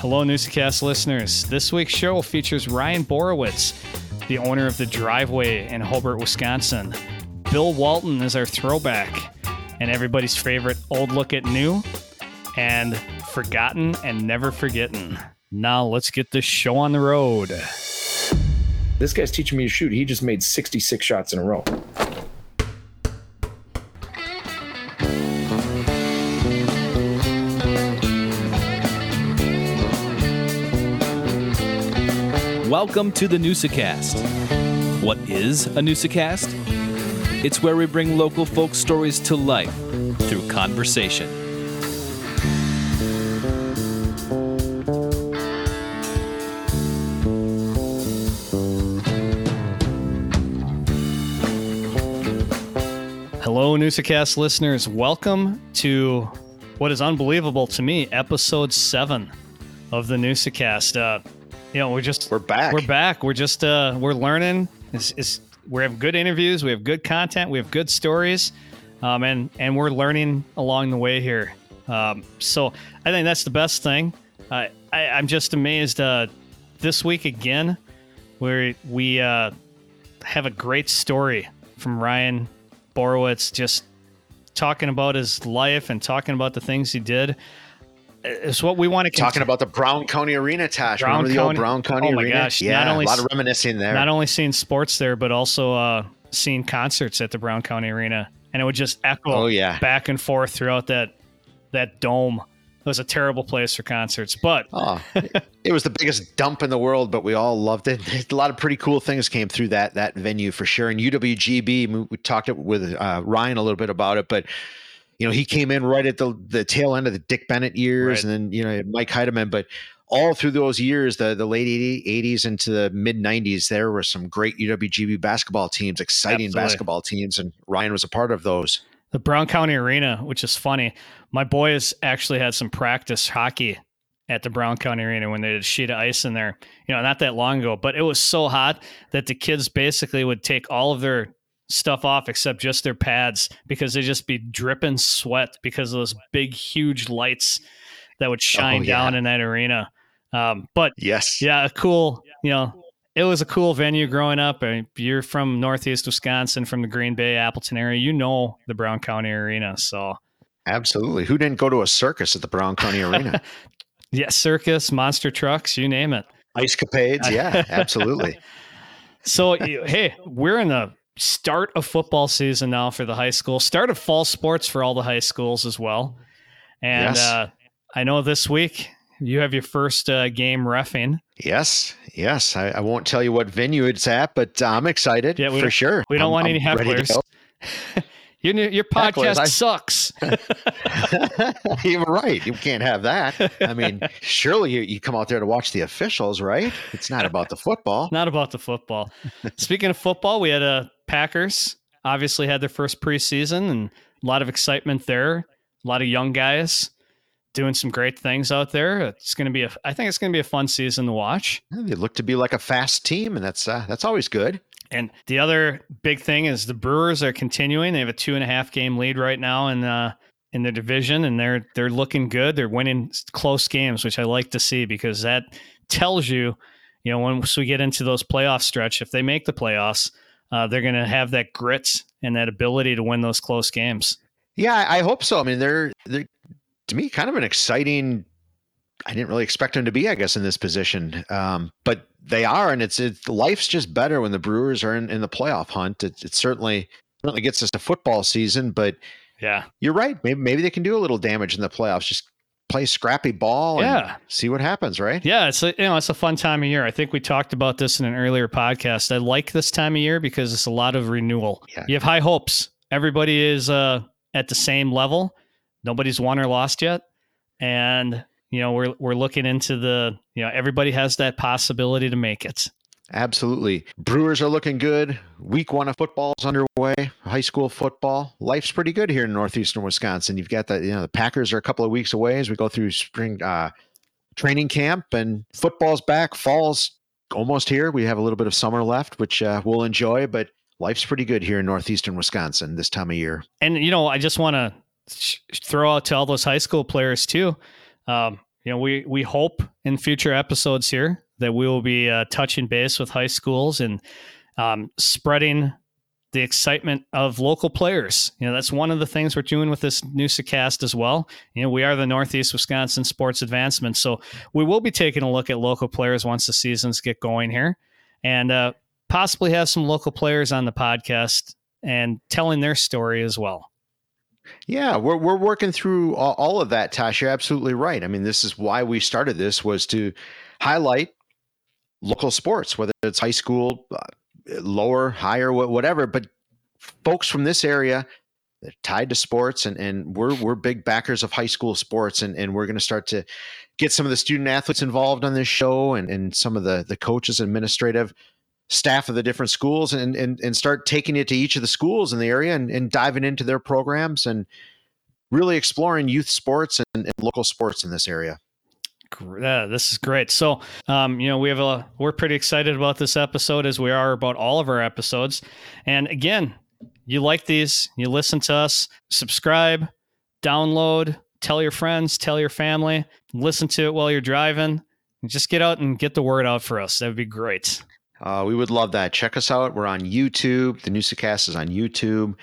Hello, NEWSA-Cast listeners. This week's show features Ryan Borowicz, the owner of The Driveway in Hobart, Wisconsin. Bill Walton is our throwback, and everybody's favorite old look at new and forgotten and never forgetting. Now let's get this show on the road. This guy's teaching me to shoot. He just made 66 shots in a row. Welcome to the NEWSA-Cast. What is a NEWSA-Cast? It's where we bring local folk stories to life through conversation. Hello, NEWSA-Cast listeners. Welcome to what is unbelievable to me, episode 7 of the NEWSA-Cast. We're back. We're learning. We have good interviews. We have good content. We have good stories, and we're learning along the way here. So I think that's the best thing. I'm just amazed. This week again, where we have a great story from Ryan Borowicz, just talking about his life and talking about the things he did. It's what we want to continue. Talking about the Brown County Arena, Tash. Remember the old Brown County Arena? Oh, my gosh. Yeah, a lot of reminiscing there. Not only seeing sports there, but also seeing concerts at the Brown County Arena. And it would just echo back and forth throughout that dome. It was a terrible place for concerts, but it was the biggest dump in the world, but we all loved it. A lot of pretty cool things came through that venue for sure. And UWGB, we talked with Ryan a little bit about it, but you know, he came in right at the tail end of the Dick Bennett years, right, and then, you know, Mike Heideman. But all through those years, the late 80s into the mid 90s, there were some great UWGB basketball teams, exciting basketball teams, and Ryan was a part of those. The Brown County Arena, which is funny, my boys actually had some practice hockey at the Brown County Arena when they did a sheet of ice in there, you know, not that long ago. But it was so hot that the kids basically would take all of their stuff off except just their pads because they just be dripping sweat because of those big, huge lights that would shine down in that arena. It was a cool venue growing up. I mean, you're from Northeast Wisconsin, from the Green Bay, Appleton area, you know, the Brown County Arena. So absolutely. Who didn't go to a circus at the Brown County Arena? Yeah. Circus, monster trucks, you name it. Ice capades. Yeah, absolutely. So, hey, we're in the start of football season now for the high school, start of fall sports for all the high schools as well. And I know this week you have your first game reffing. Yes. I won't tell you what venue it's at, but I'm excited for sure. We don't want any hecklers. Your podcast sucks. You're right. You can't have that. I mean, surely you come out there to watch the officials, right? It's not about the football. Not about the football. Speaking of football, we had Packers obviously had their first preseason and a lot of excitement there. A lot of young guys doing some great things out there. I think it's going to be a fun season to watch. They look to be like a fast team, and that's always good. And the other big thing is the Brewers are continuing. They have a 2.5 game lead right now in their division, and they're looking good. They're winning close games, which I like to see because that tells you, you know, once we get into those playoff stretch, if they make the playoffs, they're going to have that grit and that ability to win those close games. Yeah, I hope so. I mean, they're to me kind of an exciting. I didn't really expect them to be, I guess, in this position, but they are, and it's life's just better when the Brewers are in the playoff hunt. It certainly gets us to football season, but yeah, you're right. Maybe they can do a little damage in the playoffs. Just play scrappy ball and see what happens, right? Yeah, it's a fun time of year. I think we talked about this in an earlier podcast. I like this time of year because it's a lot of renewal. Yeah. You have high hopes. Everybody is at the same level. Nobody's won or lost yet, and you know, we're looking into the, you know, everybody has that possibility to make it. Absolutely. Brewers are looking good. Week 1 of football is underway. High school football. Life's pretty good here in northeastern Wisconsin. You've got the Packers are a couple of weeks away as we go through spring training camp, and football's back. Fall's almost here. We have a little bit of summer left, which we'll enjoy, but life's pretty good here in northeastern Wisconsin this time of year. And, you know, I just want to throw out to all those high school players too. you know, we hope in future episodes here that we will be touching base with high schools and spreading the excitement of local players. You know, that's one of the things we're doing with this NEWSA-Cast as well. You know, we are the Northeast Wisconsin Sports Advancement. So we will be taking a look at local players once the seasons get going here, and possibly have some local players on the podcast and telling their story as well. Yeah, we're working through all of that, Tosh. You're absolutely right. I mean, this is why we started this, was to highlight local sports, whether it's high school, lower, higher, whatever, but folks from this area, they're tied to sports, and we're big backers of high school sports, and we're going to start to get some of the student athletes involved on this show, and some of the coaches, administrative staff of the different schools, and start taking it to each of the schools in the area, and diving into their programs, and really exploring youth sports and local sports in this area. Yeah, this is great. So, you know, we're pretty excited about this episode, as we are about all of our episodes. And again, you like these, you listen to us, subscribe, download, tell your friends, tell your family, listen to it while you're driving, and just get out and get the word out for us. That'd be great. We would love that. Check us out. We're on YouTube. The NEWSA-Cast is on YouTube,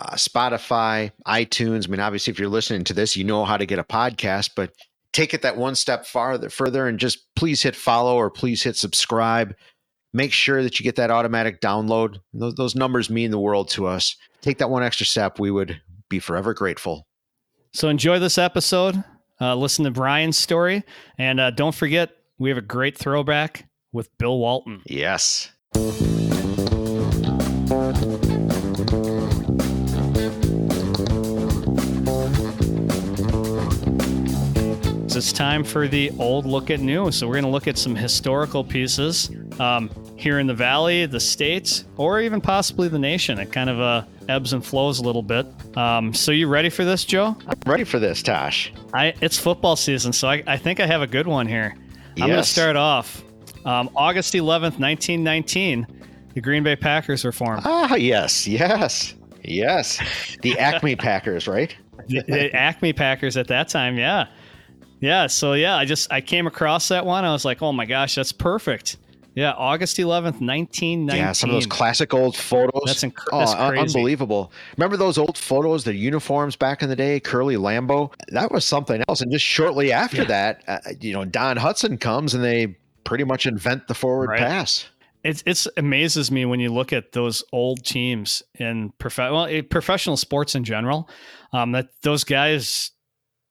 Spotify, iTunes. I mean, obviously, if you're listening to this, you know how to get a podcast, but take it that one step further, and just please hit follow, or please hit subscribe. Make sure that you get that automatic download. Those numbers mean the world to us. Take that one extra step. We would be forever grateful. So enjoy this episode. Listen to Brian's story. And don't forget, we have a great throwback with Bill Walton. Yes. It's time for the old look at new. So we're going to look at some historical pieces here in the Valley, the States, or even possibly the nation. It kind of ebbs and flows a little bit. So you ready for this, Joe? I'm ready for this, Tosh. It's football season, so I think I have a good one here. Yes. I'm going to start off. August 11th, 1919, the Green Bay Packers were formed. Ah, yes. The Acme Packers, right? the Acme Packers at that time, yeah. Yeah, so yeah, I came across that one. I was like, oh my gosh, that's perfect. Yeah, August 11th, 1919. Yeah, some of those classic old photos. That's crazy. Unbelievable. Remember those old photos, their uniforms back in the day, Curly Lambeau? That was something else. And just shortly after that, Don Hudson comes and they pretty much invent the forward pass. It amazes me when you look at those old teams in professional sports in general, that those guys,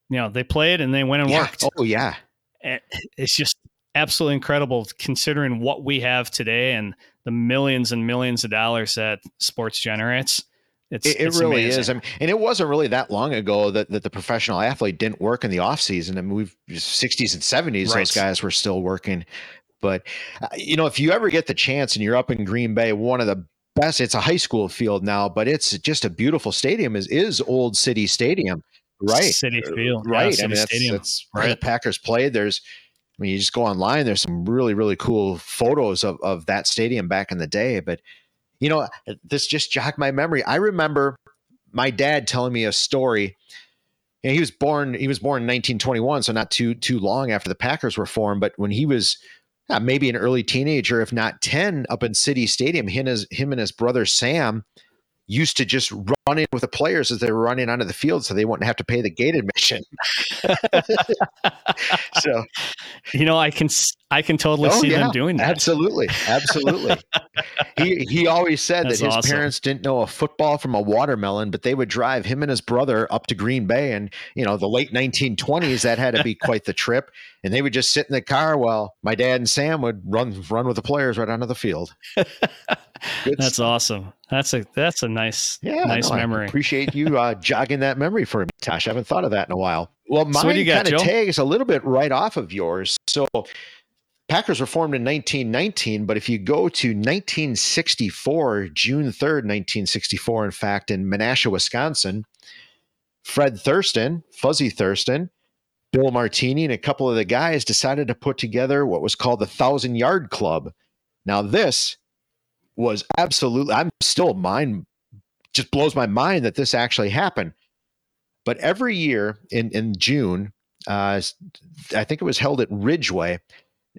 you know, they played and they went and worked. Oh yeah. And it's just absolutely incredible considering what we have today and the millions and millions of dollars that sports generates. It really amazing. Is. I mean, and it wasn't really that long ago that the professional athlete didn't work in the off season. I mean, we've 60s and 70s, those guys were still working. But, if you ever get the chance and you're up in Green Bay, one of the best, it's a high school field now, but it's just a beautiful stadium, is Old City Stadium. Right. City Field. Right. Yeah, City Stadium. That's where the Packers played. You just go online, there's some really, really cool photos of that stadium back in the day. But, this just jogged my memory. I remember my dad telling me a story. And he was born in 1921, so not too long after the Packers were formed. But when he was maybe an early teenager, if not 10, up in City Stadium, him and his brother Sam used to just run in with the players as they were running onto the field so they wouldn't have to pay the gate admission. So, I can totally see them doing that. Absolutely. Absolutely. He always said that his parents didn't know a football from a watermelon, but they would drive him and his brother up to Green Bay, and the late 1920s, that had to be quite the trip. And they would just sit in the car while my dad and Sam would run with the players right onto the field. That's awesome. That's a nice memory. I appreciate you jogging that memory for me, Tosh. I haven't thought of that in a while. Well, mine kind of tags a little bit right off of yours. So Packers were formed in 1919, but if you go to 1964, June 3rd, 1964, in fact, in Menasha, Wisconsin, Fred Thurston, Fuzzy Thurston, Bill Martini, and a couple of the guys decided to put together what was called the 1,000-Yard Club. Now, this was absolutely, just blows my mind that this actually happened. But every year in June, I think it was held at Ridgeway.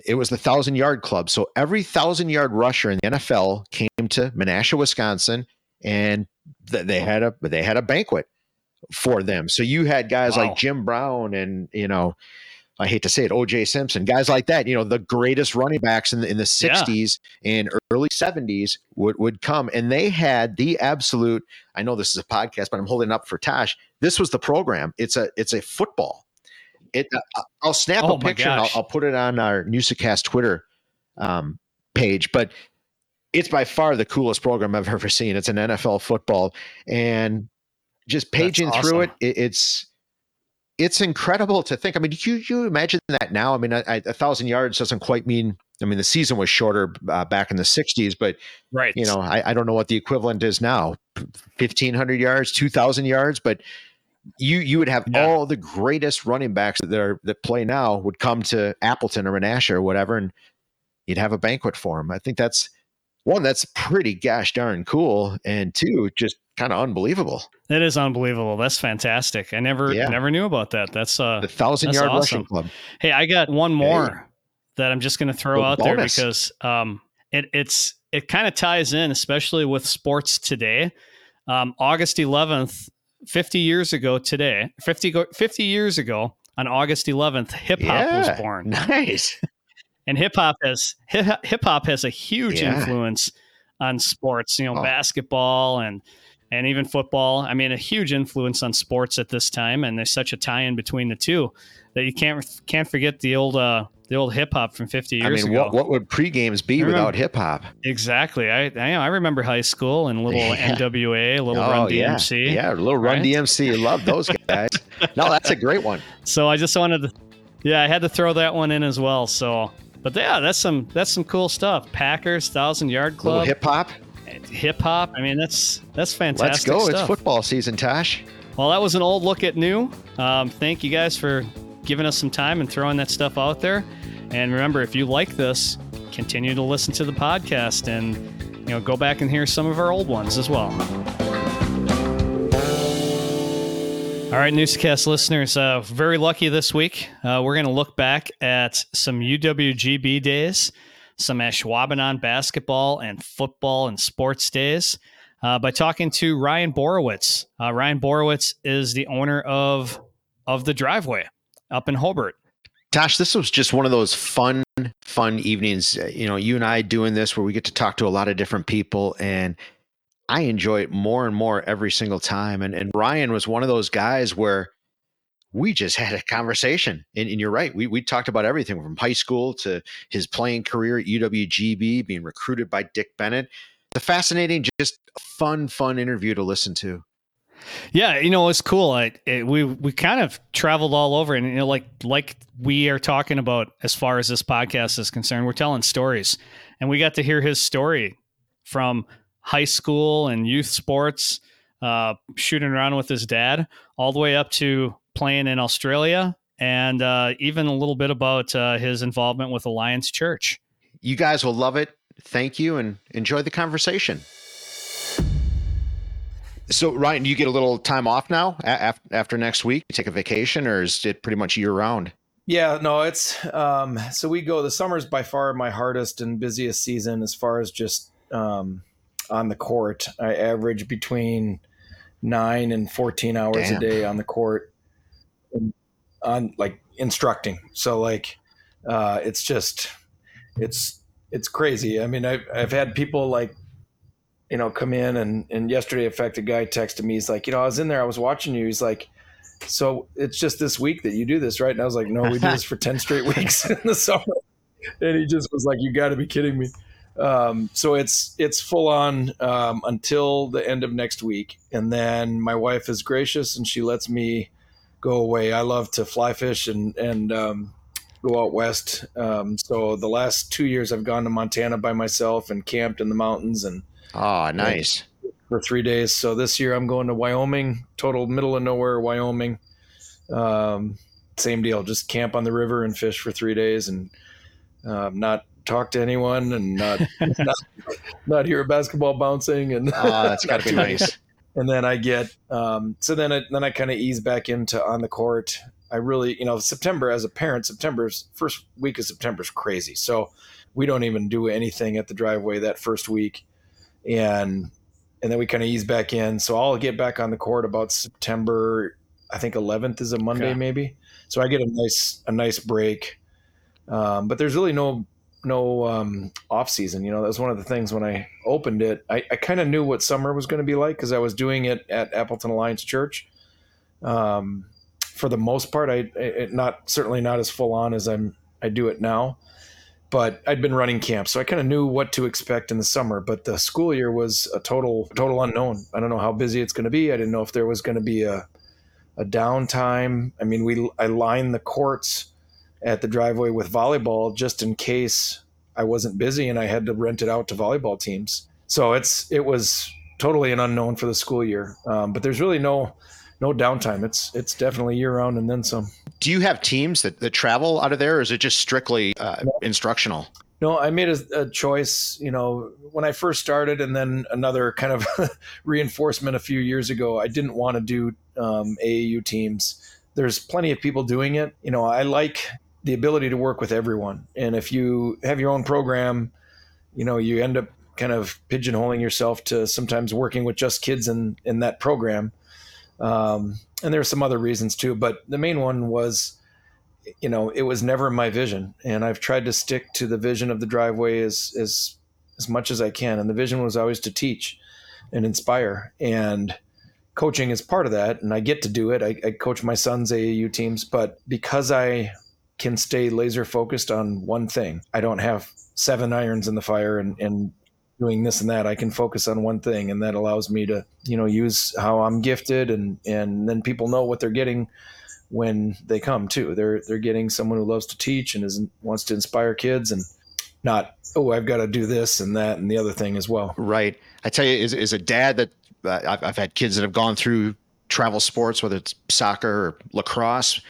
It was the 1,000-yard club. So every 1,000-yard rusher in the NFL came to Menasha, Wisconsin, and they had a banquet for them. So you had guys like Jim Brown and, you know, I hate to say it, O.J. Simpson, guys like that, you know, the greatest running backs in the 60s and early 70s would come. And they had the absolute, I know this is a podcast, but I'm holding up for Tosh. This was the program. It's a football. I'll snap a picture and I'll put it on our NEWSA-Cast Twitter page. But it's by far the coolest program I've ever seen. It's an NFL football. And just paging through it's incredible to think. I mean, you imagine that now? I mean, 1,000 yards doesn't quite mean. I mean, the season was shorter back in the 60s, but you know, I don't know what the equivalent is now. 1,500 yards, 2,000 yards, but you would have all the greatest running backs that play now would come to Appleton or Menasha or whatever, and you'd have a banquet for them. I think that's one. That's pretty gosh darn cool, and two, just kind of unbelievable. That is unbelievable. That's fantastic. I never knew about that. That's the 1,000-yard rushing club. Hey, I got one more that I'm just going to throw out bonus. There because it kind of ties in, especially with sports today. August 11th, 50 years ago today, 50 years ago on August 11th, hip hop was born. Nice. And hip hop has a huge influence on sports, you know, basketball and even football. I mean, a huge influence on sports at this time, and there's such a tie-in between the two that you can't forget the old hip hop from 50 years ago. I mean, what would pregames be without hip hop? Exactly. I remember high school and little NWA, little Run DMC. Yeah, little Run DMC. I love those guys. No, that's a great one. So I just wanted to, I had to throw that one in as well. So, but yeah, that's some cool stuff. Packers 1,000-yard club, little hip hop. I mean, that's fantastic stuff. Let's go. It's football season, Tosh. Well, that was an old look at new. Thank you guys for giving us some time and throwing that stuff out there. And remember, if you like this, continue to listen to the podcast and, you know, go back and hear some of our old ones as well. All right, NEWSA-Cast listeners, very lucky this week. We're going to look back at some UWGB days, some Ashwaubenon basketball and football and sports days by talking to Ryan Borowicz. Ryan Borowicz is the owner of The Driveway up in Hobart. Tosh, this was just one of those fun evenings. You know, you and I doing this where we get to talk to a lot of different people, and I enjoy it more and more every single time. And Ryan was one of those guys where we just had a conversation, and you're right. We talked about everything from high school to his playing career at UWGB, being recruited by Dick Bennett. It's a fascinating, just fun interview to listen to. Yeah, you know, it's cool. We kind of traveled all over, and you know, like we are talking about as far as this podcast is concerned, we're telling stories, and we got to hear his story from high school and youth sports, shooting around with his dad, all the way up to playing in Australia, and even a little bit about his involvement with the Lions Church. You guys will love it. Thank you, and enjoy the conversation. So, Ryan, you get a little time off now after next week? You take a vacation, or is it pretty much year-round? Yeah, no, it's so we go. The summer's by far my hardest and busiest season as far as just on the court. I average between 9 and 14 hours a day on the court. On like instructing. So like, it's just, it's crazy. I mean, I've had people like, you know, come in and yesterday, in fact, a guy texted me, he's like, you know, I was in there, I was watching you. He's like, so it's just this week that you do this, right? And I was like, no, we do this for 10 straight weeks in the summer. And he just was like, you gotta be kidding me. So it's full on, until the end of next week. And then my wife is gracious and she lets me go away. I love to fly fish and go out west. So the last 2 years I've gone to Montana by myself and camped in the mountains and nice for 3 days. So this year I'm going to Wyoming, total middle of nowhere, Wyoming. Same deal, just camp on the river and fish for 3 days and not talk to anyone and not hear basketball bouncing. And that's gotta be nice. And then I get, so then I kind of ease back into on the court. I really, you know, September as a parent, September's first week of September is crazy. So we don't even do anything at the driveway that first week. And then we kind of ease back in. So I'll get back on the court about September, I think 11th is a Monday, maybe. So I get a nice break. But there's really no off season. You know, that was one of the things when I opened it, I kind of knew what summer was going to be like, cause I was doing it at Appleton Lions Church. For the most part, certainly not as full on as I do it now, but I'd been running camp. So I kind of knew what to expect in the summer, but the school year was a total unknown. I don't know how busy it's going to be. I didn't know if there was going to be a downtime. I mean, I lined the courts at the driveway with volleyball just in case I wasn't busy and I had to rent it out to volleyball teams. So it was totally an unknown for the school year. But there's really no downtime. It's definitely year round and then some. Do you have teams that travel out of there, or is it just strictly instructional? No, I made a choice, you know, when I first started, and then another kind of reinforcement a few years ago, I didn't want to do AAU teams. There's plenty of people doing it. You know, I like the ability to work with everyone. And if you have your own program, you know, you end up kind of pigeonholing yourself to sometimes working with just kids in that program. And there are some other reasons too, but the main one was, you know, it was never my vision. And I've tried to stick to the vision of the driveway as much as I can. And the vision was always to teach and inspire, and coaching is part of that. And I get to do it. I coach my son's AAU teams, but because I can stay laser focused on one thing, I don't have seven irons in the fire and doing this and that. I can focus on one thing, and that allows me to, you know, use how I'm gifted, and then people know what they're getting when they come too. They're getting someone who loves to teach and wants to inspire kids, and not, oh, I've got to do this and that and the other thing as well. Right. I tell you, as a dad that I've had kids that have gone through travel sports, whether it's soccer or lacrosse,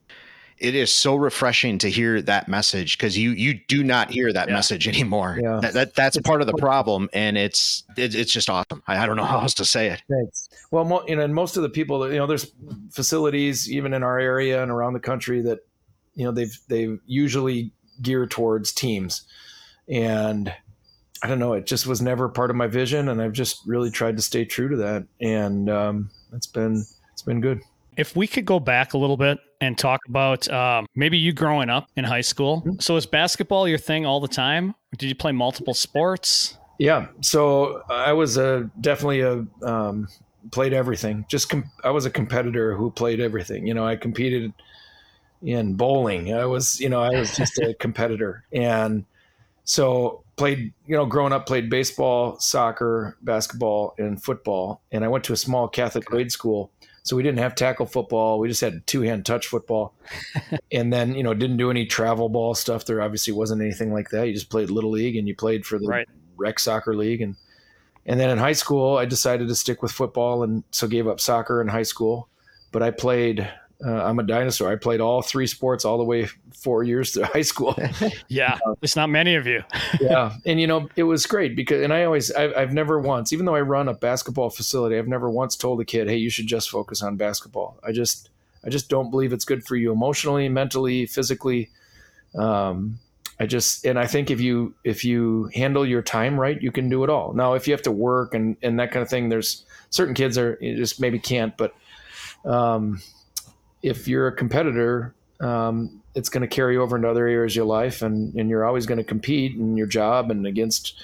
it is so refreshing to hear that message, because you do not hear that message anymore. Yeah. That's part of the problem, and it's just awesome. I don't know how else to say it. Thanks. Well, you know, and most of the people, you know, there's facilities even in our area and around the country that, you know, they've usually geared towards teams, and I don't know, it just was never part of my vision, and I've just really tried to stay true to that, and it's been good. If we could go back a little bit and talk about maybe you growing up in high school. Mm-hmm. So is basketball your thing all the time? Did you play multiple sports? Yeah. So I was definitely played everything. I was a competitor who played everything. You know, I competed in bowling. I was just a competitor. And so growing up, played baseball, soccer, basketball, and football. And I went to a small Catholic grade school. So we didn't have tackle football. We just had two-hand touch football. And then, you know, didn't do any travel ball stuff. There obviously wasn't anything like that. You just played Little League, and you played for the rec soccer league. And then in high school, I decided to stick with football, and so gave up soccer in high school. But I played I'm a dinosaur. I played all three sports all the way 4 years through high school. Yeah. It's not many of you. Yeah. And, you know, it was great because, and I've never once, even though I run a basketball facility, I've never once told a kid, hey, you should just focus on basketball. I just don't believe it's good for you emotionally, mentally, physically. And I think if you handle your time right, you can do it all. Now, if you have to work and that kind of thing, there's certain kids just maybe can't, but, if you're a competitor, it's going to carry over into other areas of your life, and you're always going to compete in your job and against,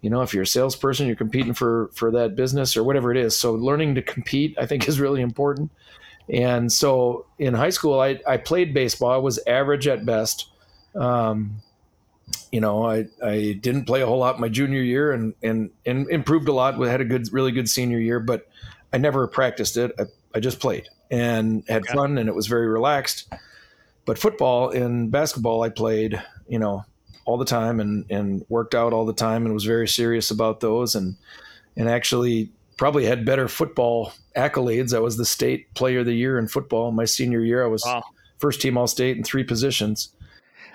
you know, if you're a salesperson, you're competing for that business or whatever it is. So learning to compete, I think, is really important. And so in high school, I played baseball. I was average at best. You know, I didn't play a whole lot my junior year and improved a lot. We had a really good senior year, but I never practiced it. I just played and had fun, and it was very relaxed. But football and basketball, I played, you know, all the time and worked out all the time and was very serious about those and actually probably had better football accolades. I was the state player of the year in football. My senior year, I was first team All-State in three positions.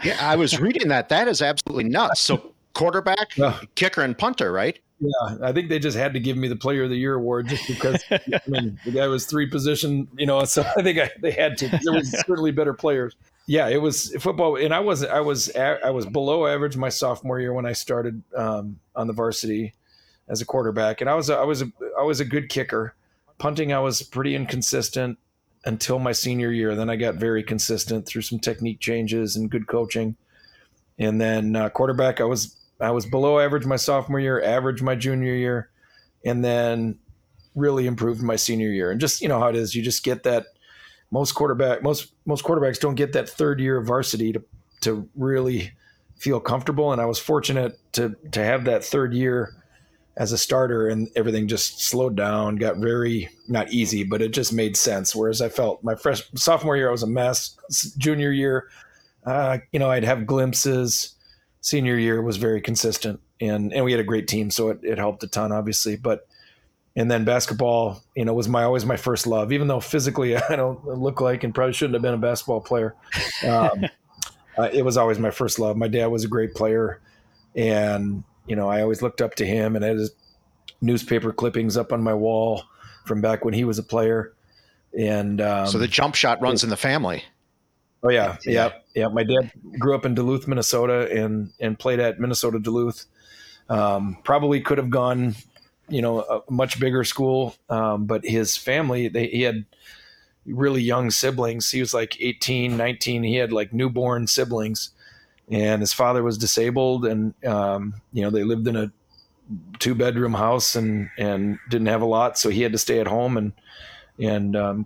Yeah, I was reading that. That is absolutely nuts. So quarterback, kicker, and punter, right? Yeah, I think they just had to give me the Player of the Year award just because I mean, the guy was three position, you know. So I think they had to. There was certainly better players. Yeah, it was football, and I was below average my sophomore year when I started on the varsity as a quarterback, and I was a good kicker. Punting, I was pretty inconsistent until my senior year. Then I got very consistent through some technique changes and good coaching. And then quarterback, I was below average my sophomore year, average my junior year, and then really improved my senior year. And just, you know how it is, you just get that most quarterbacks don't get that third year of varsity to really feel comfortable. And I was fortunate to have that third year as a starter, and everything just slowed down, got very, not easy, but it just made sense. Whereas I felt my sophomore year, I was a mess. Junior year, I'd have glimpses. Senior year was very consistent, and we had a great team, so it helped a ton, obviously. But and then basketball, you know, was always my first love, even though physically I don't look like and probably shouldn't have been a basketball player. It was always my first love. My dad was a great player, and you know I always looked up to him, and I had his newspaper clippings up on my wall from back when he was a player. And so the jump shot runs in the family. Oh, yeah. My dad grew up in Duluth, Minnesota, and played at Minnesota Duluth. Probably could have gone, you know, a much bigger school, but his family, he had really young siblings. He was like 18, 19. He had like newborn siblings, and his father was disabled, and, you know, they lived in a 2-bedroom house and didn't have a lot, so he had to stay at home and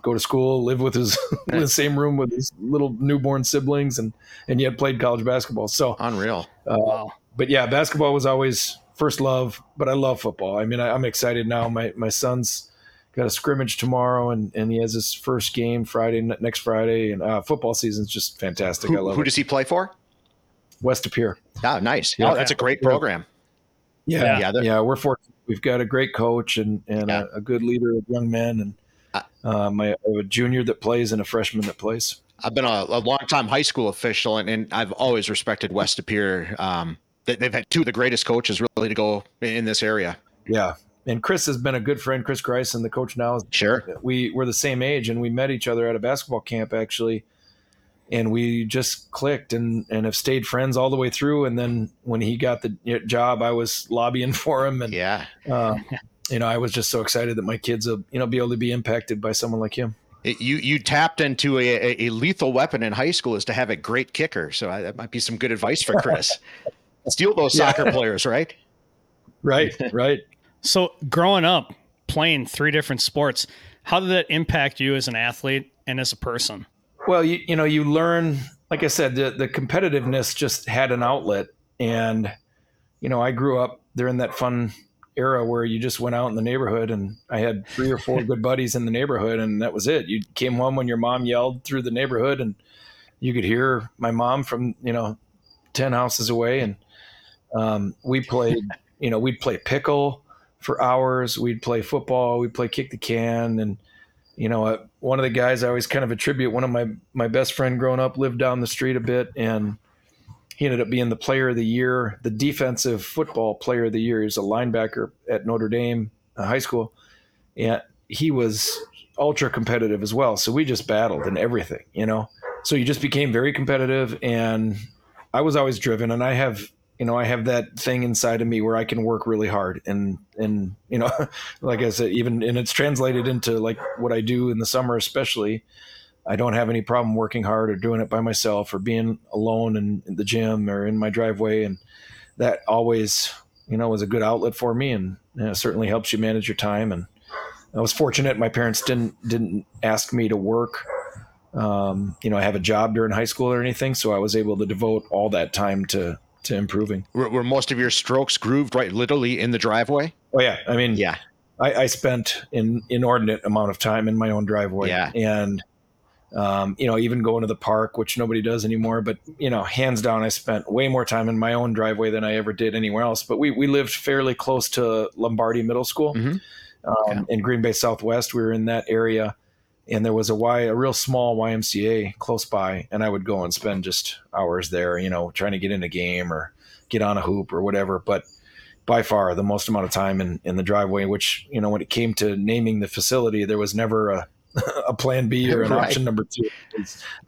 go to school, live with his in the same room with his little newborn siblings, and yet played college basketball. So unreal. Wow. But yeah, basketball was always first love, but I love football. I mean, I'm excited now. My son's got a scrimmage tomorrow, and he has his first game next Friday, and football season's just fantastic. I love it. Who does he play for? West Appear. Oh, nice. Yeah. Oh, that's a great program. Yeah. Yeah, we're fortunate. We've got a great coach and a good leader of young men, and I have a junior that plays and a freshman that plays. I've been a long-time high school official, and I've always respected West Appear. They've had two of the greatest coaches really to go in this area. Yeah, and Chris has been a good friend. Chris Grison, the coach now. Sure. We're the same age, and we met each other at a basketball camp, actually, and we just clicked and have stayed friends all the way through. And then when he got the job, I was lobbying for him. And yeah. You know, I was just so excited that my kids will, you know, be able to be impacted by someone like him. You tapped into a lethal weapon in high school is to have a great kicker. So that might be some good advice for Chris. Steal those soccer players, right? Right. So growing up, playing three different sports, how did that impact you as an athlete and as a person? Well, you learn, like I said, the competitiveness just had an outlet. And, you know, I grew up there in that fun era where you just went out in the neighborhood, and I had 3 or 4 good buddies in the neighborhood, and that was it. You came home when your mom yelled through the neighborhood, and you could hear my mom from, you know, 10 houses away. And we'd play pickle for hours. We'd play football. We'd play kick the can. And, you know, one of the guys I always kind of attribute, one of my best friend growing up lived down the street a bit, and he ended up being the player of the year, the defensive football player of the year. He was a linebacker at Notre Dame high school, and he was ultra competitive as well. So we just battled in everything, you know. So you just became very competitive, and I was always driven. And I have that thing inside of me where I can work really hard, and you know, like I said, even and it's translated into like what I do in the summer, especially. I don't have any problem working hard or doing it by myself or being alone in the gym or in my driveway. And that always, you know, was a good outlet for me, and you know, certainly helps you manage your time. And I was fortunate. My parents didn't ask me to work. You know, I have a job during high school or anything. So I was able to devote all that time to improving. Were most of your strokes grooved right literally in the driveway? Oh yeah. I mean, yeah, I spent an inordinate amount of time in my own driveway. Yeah. And, you know, even going to the park, which nobody does anymore, but, you know, hands down, I spent way more time in my own driveway than I ever did anywhere else. But we lived fairly close to Lombardi Middle School, in Green Bay Southwest. We were in that area, and there was a real small YMCA close by. And I would go and spend just hours there, you know, trying to get in a game or get on a hoop or whatever. But by far the most amount of time in the driveway, which, you know, when it came to naming the facility, there was never a plan B or an option number two.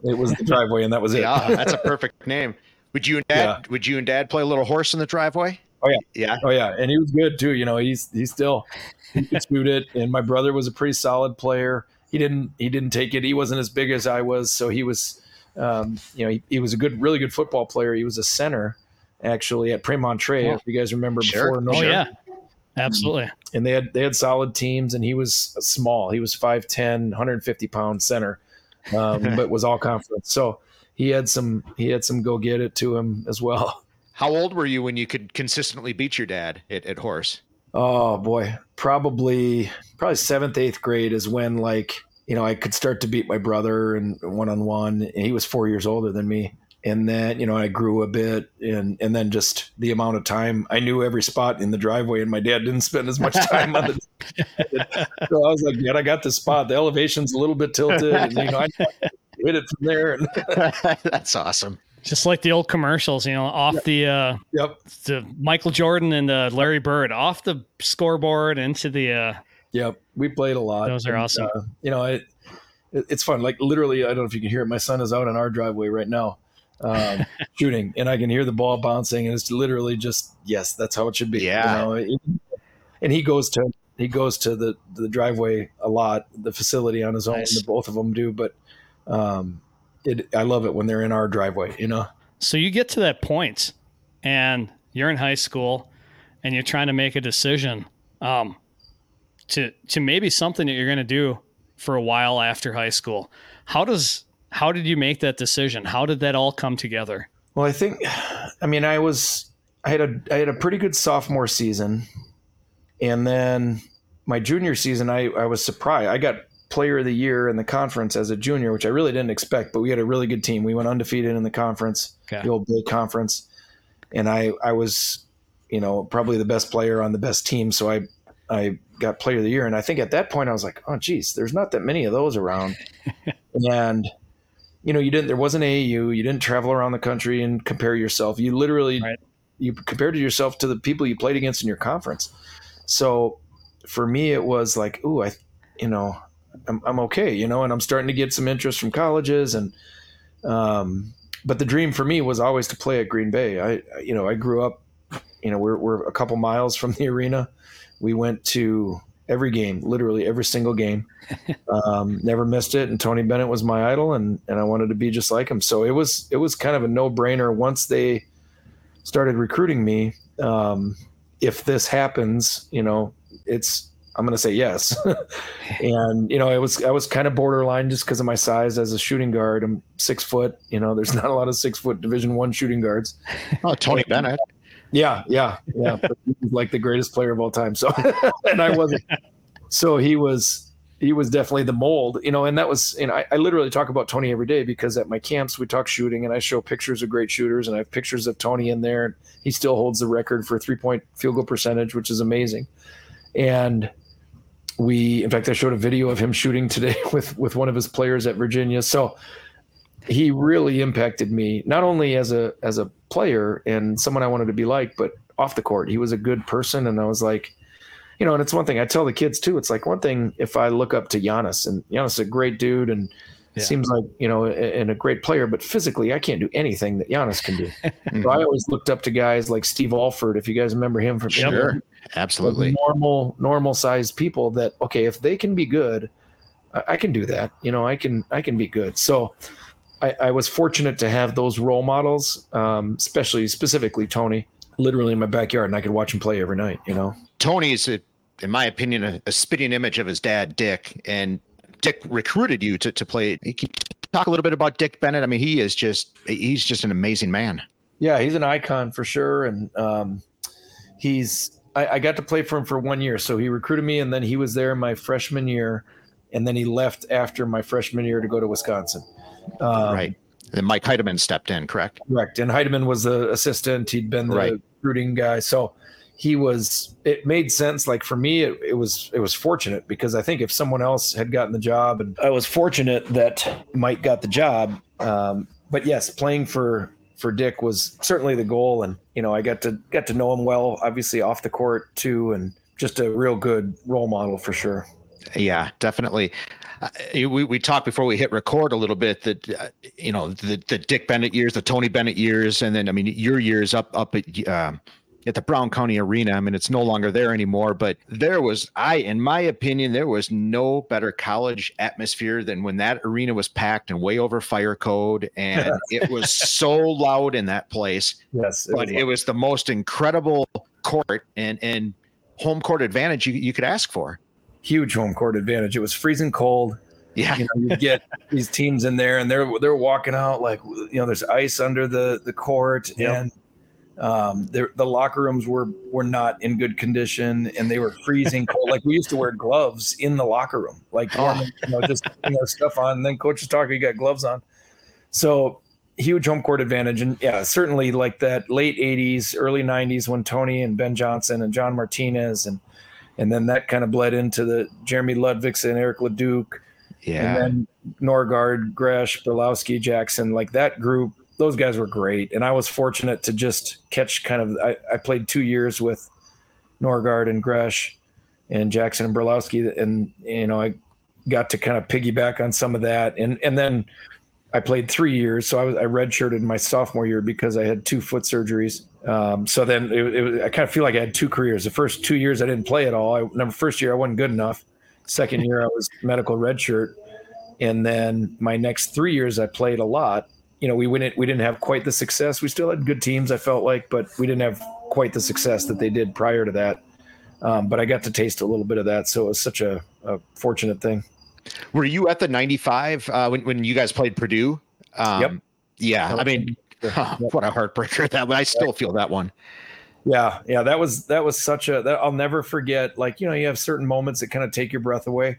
It was the driveway, and that was it. Yeah, that's a perfect name. Would you and Dad play a little horse in the driveway? Oh yeah. Yeah. Oh yeah. And he was good too. You know, he could scoot it. And my brother was a pretty solid player. He didn't take it. He wasn't as big as I was. So he was, he was a really good football player. He was a center actually at Premontré. Yeah. If you guys remember before. Notre Dame. Yeah, absolutely. And they had solid teams, and he was small. He was 5'10", 150-pound center, but was all conference. So he had some go get it to him as well. How old were you when you could consistently beat your dad at horse? Oh boy, probably 7th, 8th grade is when, like, you know, I could start to beat my brother and one-on-one, and he was 4 years older than me. And then, you know, I grew a bit, and then just the amount of time I knew every spot in the driveway, and my dad didn't spend as much time on the. So I was like, Dad, I got this spot. The elevation's a little bit tilted, and you know, I hit it from there. And that's awesome. Just like the old commercials, you know, off the Michael Jordan and the Larry Bird, off the scoreboard into the. We played a lot. Those are awesome. It's fun. Like literally, I don't know if you can hear it. My son is out on our driveway right now, shooting, and I can hear the ball bouncing, and it's literally just, yes, that's how it should be. Yeah. You know? And he goes to the driveway a lot, the facility on his own. Nice. Both of them do, but. I love it when they're in our driveway, you know? So you get to that point and you're in high school and you're trying to make a decision to maybe something that you're going to do for a while after high school. How did you make that decision? How did that all come together? Well, I had a pretty good sophomore season, and then my junior season, I was surprised. I got player of the year in the conference as a junior, which I really didn't expect, but we had a really good team. We went undefeated in the conference, the old Bay Conference. And I was, you know, probably the best player on the best team. So I got player of the year. And I think at that point I was like, oh geez, there's not that many of those around. And, you know, there wasn't AAU, you didn't travel around the country and compare yourself. You literally, you compared yourself to the people you played against in your conference. So for me, it was like, ooh, I'm okay, you know, and I'm starting to get some interest from colleges. And, but the dream for me was always to play at Green Bay. I grew up, you know, we're a couple miles from the arena. We went to every game, literally every single game, never missed it. And Tony Bennett was my idol, and I wanted to be just like him. So it was kind of a no brainer once they started recruiting me. If this happens, you know, I'm going to say yes. And, you know, I was kind of borderline just because of my size as a shooting guard. I'm 6 foot, you know, there's not a lot of 6 foot Division I shooting guards. Oh, Tony Bennett. Yeah. He was like the greatest player of all time. So, and I wasn't. So he was definitely the mold, you know, and that was, and I literally talk about Tony every day, because at my camps we talk shooting and I show pictures of great shooters, and I have pictures of Tony in there. And he still holds the record for 3-point field goal percentage, which is amazing. And, in fact, I showed a video of him shooting today with one of his players at Virginia. So he really impacted me, not only as a player and someone I wanted to be like, but off the court. He was a good person. And I was like, you know, and it's one thing I tell the kids too. It's like one thing if I look up to Giannis, and Giannis is a great dude and seems like, you know, and a great player, but physically I can't do anything that Giannis can do. So I always looked up to guys like Steve Alford, if you guys remember him from Sure. Absolutely. Normal sized people that, okay, if they can be good, I can do that. You know, I can be good. So I was fortunate to have those role models, specifically Tony, literally in my backyard, and I could watch him play every night, you know. Tony is, in my opinion, a spitting image of his dad, Dick, and Dick recruited you to play. You can talk a little bit about Dick Bennett. I mean, he's just an amazing man. Yeah, he's an icon for sure. And I got to play for him for 1 year. So he recruited me, and then he was there my freshman year, and then he left after my freshman year to go to Wisconsin. Right. Then Mike Heideman stepped in, correct? Correct. And Heideman was the assistant. He'd been the recruiting guy. So it made sense. Like for me, it was fortunate, because I think if someone else had gotten the job, and I was fortunate that Mike got the job. But yes, playing for for Dick was certainly the goal. And, you know, I got to know him well, obviously off the court too, and just a real good role model for sure. Yeah, definitely. We talked before we hit record a little bit that, you know, the Dick Bennett years, the Tony Bennett years, and then, I mean, your years up at the Brown County Arena. I mean, it's no longer there anymore, but in my opinion, there was no better college atmosphere than when that arena was packed and way over fire code. And it was so loud in that place. Yes, but it was the most incredible court and home court advantage you could ask for. Huge home court advantage. It was freezing cold. Yeah. You know, you get these teams in there and they're walking out like, you know, there's ice under the court. Yep. And the locker rooms were not in good condition and they were freezing cold. Like, we used to wear gloves in the locker room, like, you know, just, you know, stuff on, and then coach is talking, you got gloves on. So huge home court advantage. And yeah, certainly like that late 80s, early 90s when Tony and Ben Johnson and John Martinez and then that kind of bled into the Jeremy Ludvigson and Eric LeDuc, yeah, and then Norgaard, Gresh, Berlowski, Jackson, like that group. Those guys were great. And I was fortunate to just catch kind of, I played 2 years with Norgaard and Gresh and Jackson and Berlowski. And, you know, I got to kind of piggyback on some of that. And then I played 3 years. So I redshirted my sophomore year because I had 2 foot surgeries. So then I kind of feel like I had 2 careers. The first 2 years I didn't play at all. First year I wasn't good enough. Second year I was medical redshirt. And then my next 3 years I played a lot. You know, we didn't have quite the success. We still had good teams, I felt like, but we didn't have quite the success that they did prior to that. But I got to taste a little bit of that, so it was such a fortunate thing. Were you at the 95 when you guys played Purdue? Yep. Yeah, I mean, what a heartbreaker that. But I still feel that one. Yeah, that was such that I'll never forget. Like, you know, you have certain moments that kind of take your breath away.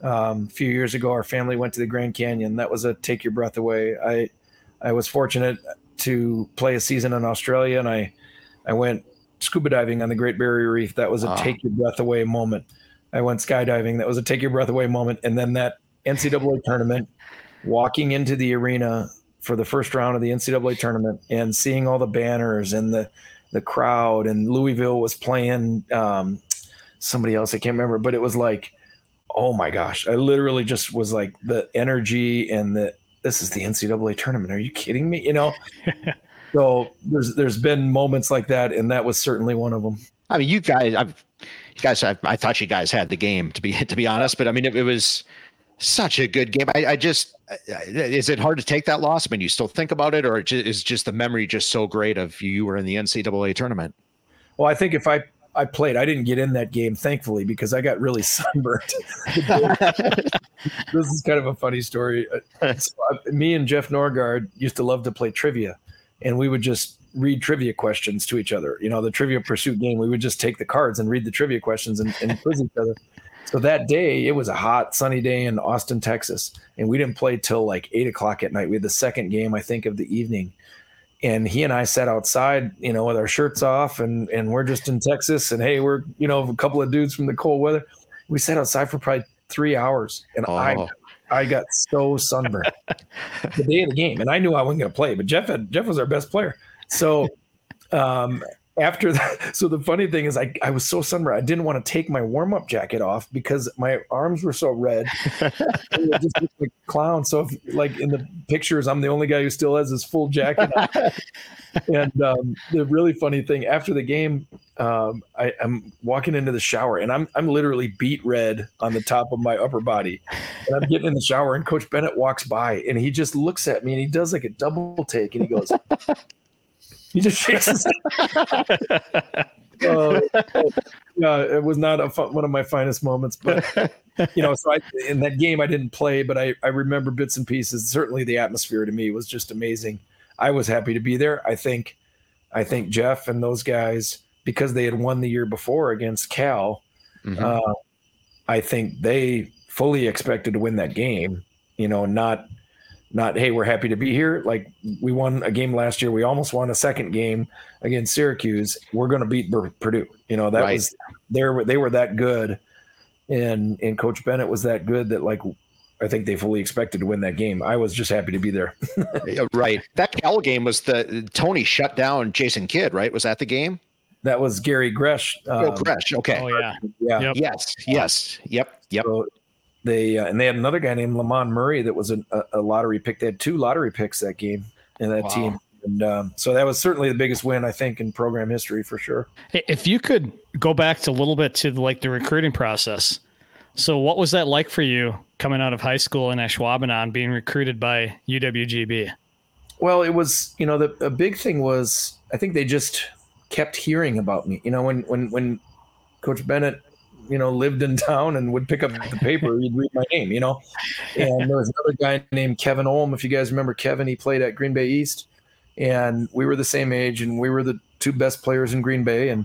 A few years ago, our family went to the Grand Canyon. That was a take your breath away. I was fortunate to play a season in Australia, and I went scuba diving on the Great Barrier Reef. That was a take your breath away moment. I went skydiving. That was a take your breath away moment. And then that NCAA tournament, walking into the arena for the first round of the NCAA tournament and seeing all the banners and the crowd, and Louisville was playing somebody else. I can't remember, but it was like, oh my gosh, I literally just was like, the energy and this is the NCAA tournament. Are you kidding me? You know, so there's been moments like that, and that was certainly one of them. I mean, I thought you guys had the game, to be honest, but I mean, it was such a good game. Is it hard to take that loss? I mean, you still think about it, or is just the memory just so great of you were in the NCAA tournament? Well, I think if I played. I didn't get in that game, thankfully, because I got really sunburned. This is kind of a funny story. So me and Jeff Norgaard used to love to play trivia, and we would just read trivia questions to each other. You know, the trivia pursuit game, we would just take the cards and read the trivia questions and quiz each other. So that day, it was a hot, sunny day in Austin, Texas, and we didn't play till like 8:00 at night. We had the second game, I think, of the evening. And he and I sat outside, you know, with our shirts off, and we're just in Texas, and hey, we're, you know, a couple of dudes from the cold weather. We sat outside for probably 3 hours, and I got so sunburned the day of the game, and I knew I wasn't going to play, but Jeff was our best player. So after that, so the funny thing is I was so sunburned, I didn't want to take my warm-up jacket off because my arms were so red. It was just like a clown. So if, like in the pictures, I'm the only guy who still has his full jacket on. And the really funny thing, after the game, I'm walking into the shower, and I'm literally beet red on the top of my upper body. And I'm getting in the shower, and Coach Bennett walks by, and he just looks at me, and he does like a double take, and he goes – he just shakes his head. It was not one of my finest moments, but you know. So in that game, I didn't play, but I remember bits and pieces. Certainly, the atmosphere to me was just amazing. I was happy to be there. I think Jeff and those guys, because they had won the year before against Cal, mm-hmm. I think they fully expected to win that game. You know, not, hey, we're happy to be here. Like, we won a game last year. We almost won a second game against Syracuse. We're going to beat Purdue. You know, that right. was – they were that good. And Coach Bennett was that good that, like, I think they fully expected to win that game. I was just happy to be there. Right. That Cal game was the Tony shut down Jason Kidd, right? Was that the game? That was Gary Gresh. Gresh. Okay. Oh, yeah. Yeah. Yep. Yes. Yep. Yep. So they had another guy named Lamon Murray that was a lottery pick. They had two lottery picks that game in that team. And so that was certainly the biggest win, I think, in program history for sure. If you could go back to a little bit to like the recruiting process. So what was that like for you coming out of high school in Ashwaubenon being recruited by UWGB? Well, it was, you know, a big thing was I think they just kept hearing about me. You know, when Coach Bennett, you know, lived in town and would pick up the paper, he'd read my name, you know. And there was another guy named Kevin Olm. If you guys remember Kevin, he played at Green Bay East. And we were the same age, and we were the two best players in Green Bay. And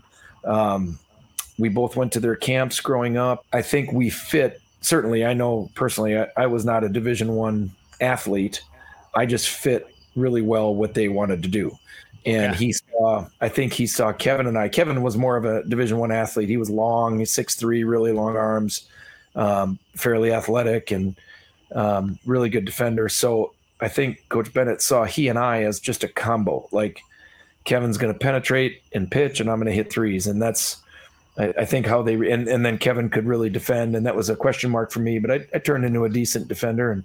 we both went to their camps growing up. I think we fit. Certainly, I know personally, I was not a Division One athlete. I just fit really well what they wanted to do. And he saw Kevin and I. Kevin was more of a Division One athlete. He was long, 6'3", really long arms, fairly athletic, and really good defender. So I think Coach Bennett saw he and I as just a combo. Like Kevin's going to penetrate and pitch, and I'm going to hit threes. And that's, I think, how they and then Kevin could really defend, and that was a question mark for me. But I turned into a decent defender, and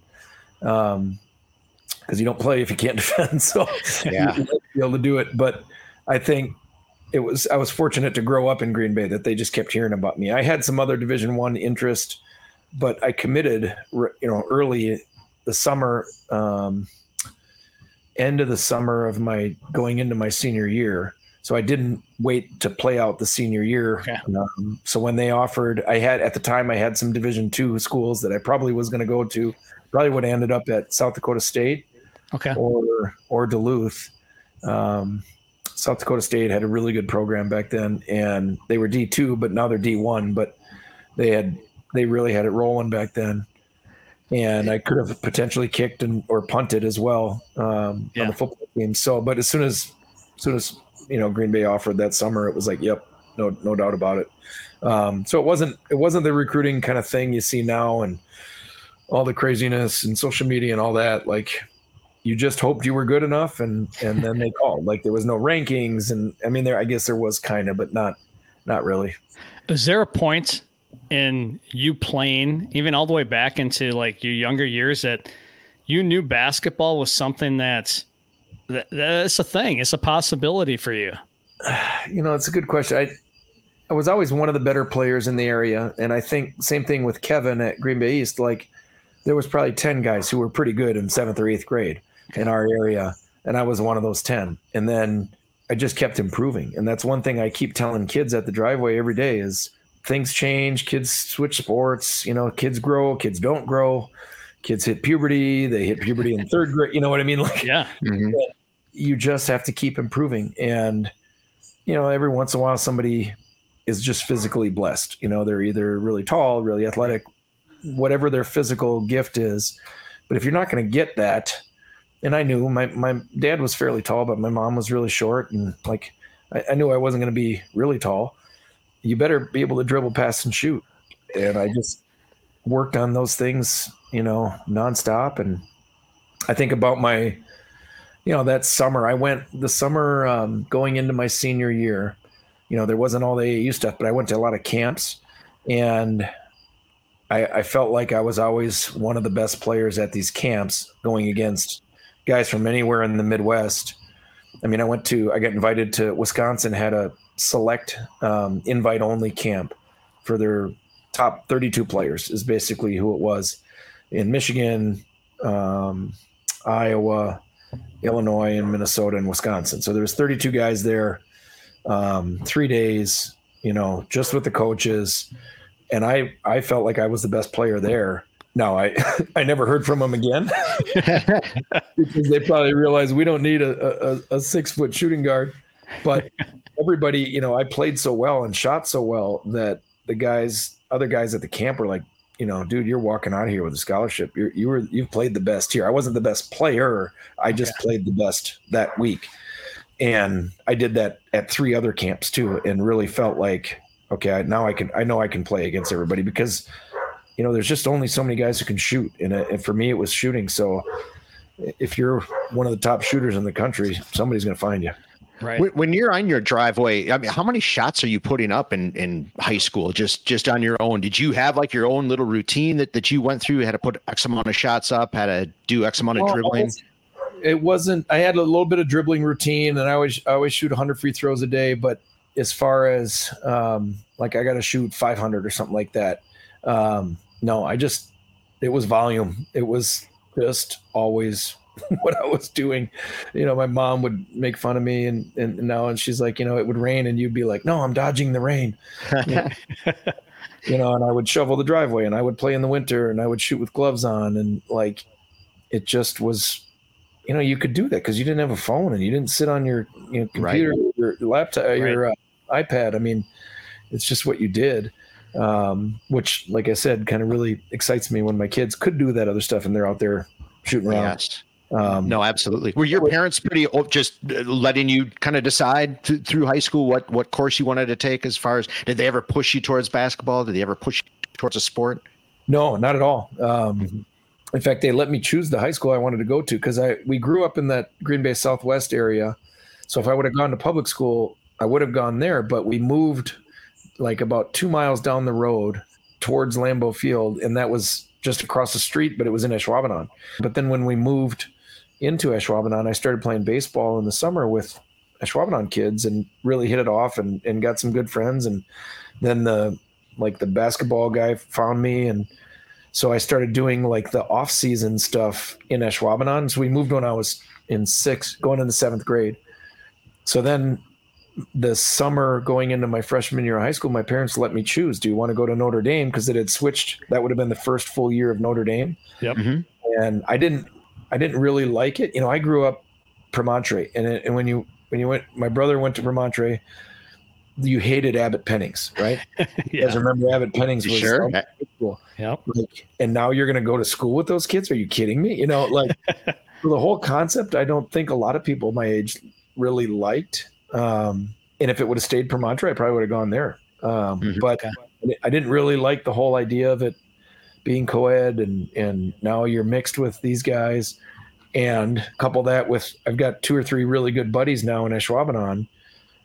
because you don't play if you can't defend, so you might be able to do it. But I think I was fortunate to grow up in Green Bay that they just kept hearing about me. I had some other Division I interest, but I committed, you know, early the summer, end of the summer of my going into my senior year. So I didn't wait to play out the senior year. Okay. So when they offered, at the time I had some Division II schools that I probably was going to go to. Probably would have ended up at South Dakota State, or Duluth. South Dakota State had a really good program back then, and they were D2, but now they're D1. But they really had it rolling back then, and I could have potentially kicked or punted as well on the football team. So, but as soon as you know, Green Bay offered that summer, it was like, yep, no doubt about it. So it wasn't the recruiting kind of thing you see now and all the craziness and social media and all that. Like, you just hoped you were good enough, and then they called. Like, there was no rankings, and I mean, I guess there was kind of, but not really. Is there a point in you playing, even all the way back into like your younger years, that you knew basketball was something that's a thing, it's a possibility for you? You know, it's a good question. I was always one of the better players in the area, and I think same thing with Kevin at Green Bay East. Like, there was probably 10 guys who were pretty good in 7th or 8th grade in our area, and I was one of those 10. And then I just kept improving, and that's one thing I keep telling kids at the Driveway every day is things change, kids switch sports, you know, kids grow, kids don't grow. Kids hit puberty. They hit puberty in 3rd grade. You know what I mean? Like, yeah, mm-hmm. You just have to keep improving. And, you know, every once in a while, somebody is just physically blessed. You know, they're either really tall, really athletic, whatever their physical gift is. But if you're not going to get that, and I knew my dad was fairly tall, but my mom was really short. And like, I knew I wasn't going to be really tall. You better be able to dribble, pass, and shoot. And I just worked on those things, you know, nonstop. And I think about my, you know, that summer, I went the summer going into my senior year, you know, there wasn't all the AAU stuff, but I went to a lot of camps, and I felt like I was always one of the best players at these camps going against guys from anywhere in the Midwest. I mean, I got invited to Wisconsin, had a select invite only camp for their top 32 players is basically who it was, in Michigan, Iowa, Illinois, and Minnesota and Wisconsin. So there was 32 guys there, 3 days, you know, just with the coaches. And I felt like I was the best player there. No, I never heard from them again because they probably realized we don't need a 6-foot shooting guard, but everybody, you know, I played so well and shot so well that other guys at the camp were like, you know, dude, you're walking out of here with a scholarship. You've played the best here. I wasn't the best player. I just played the best that week. And I did that at 3 other camps too, and really felt like, okay, now I know I can play against everybody because you know, there's just only so many guys who can shoot. And for me, it was shooting. So if you're one of the top shooters in the country, somebody's going to find you. Right. When you're on your driveway, I mean, how many shots are you putting up in high school, just on your own? Did you have like your own little routine that you went through? You had to put X amount of shots up, had to do X amount of dribbling? It wasn't, I had a little bit of dribbling routine, and I always shoot 100 free throws a day. But as far as like I got to shoot 500 or something like that. No, it was volume. It was just always what I was doing. You know, my mom would make fun of me and she's like, you know, it would rain and you'd be like, no, I'm dodging the rain. You know, and I would shovel the driveway and I would play in the winter and I would shoot with gloves on. And like, it just was, you know, you could do that because you didn't have a phone and you didn't sit on your computer, right, your laptop, right, your iPad. I mean, it's just what you did. Which, like I said, kind of really excites me when my kids could do that other stuff and they're out there shooting around. Yes. No, absolutely. Were your parents pretty just letting you kind of decide through high school what course you wanted to take? As far as, did they ever push you towards basketball? Did they ever push you towards a sport? No, not at all. In fact, they let me choose the high school I wanted to go to because we grew up in that Green Bay Southwest area. So if I would have gone to public school, I would have gone there. But we moved like about 2 miles down the road towards Lambeau Field, and that was just across the street, but it was in Ashwaubenon. But then when we moved into Ashwaubenon, I started playing baseball in the summer with Ashwaubenon kids and really hit it off and got some good friends. And then the basketball guy found me. And so I started doing like the off season stuff in Ashwaubenon. So we moved when I was in sixth, going into seventh grade. So then the summer going into my freshman year of high school, my parents let me choose, do you want to go to Notre Dame? Because it had switched. That would have been the first full year of Notre Dame. Yep. Mm-hmm. And I didn't really like it. You know, I grew up Premontré, and when you went, my brother went to Premontré, you hated Abbot Pennings, right? Yeah. You guys remember Abbot Pennings was sure. Cool. Yeah. Like, and now you're going to go to school with those kids? Are you kidding me? You know, like the whole concept, I don't think a lot of people my age really liked. And if it would have stayed Premontré, I probably would have gone there. Mm-hmm. But I didn't really like the whole idea of it being co-ed and now you're mixed with these guys, and couple that with I've got two or three really good buddies now in Ashwaubenon,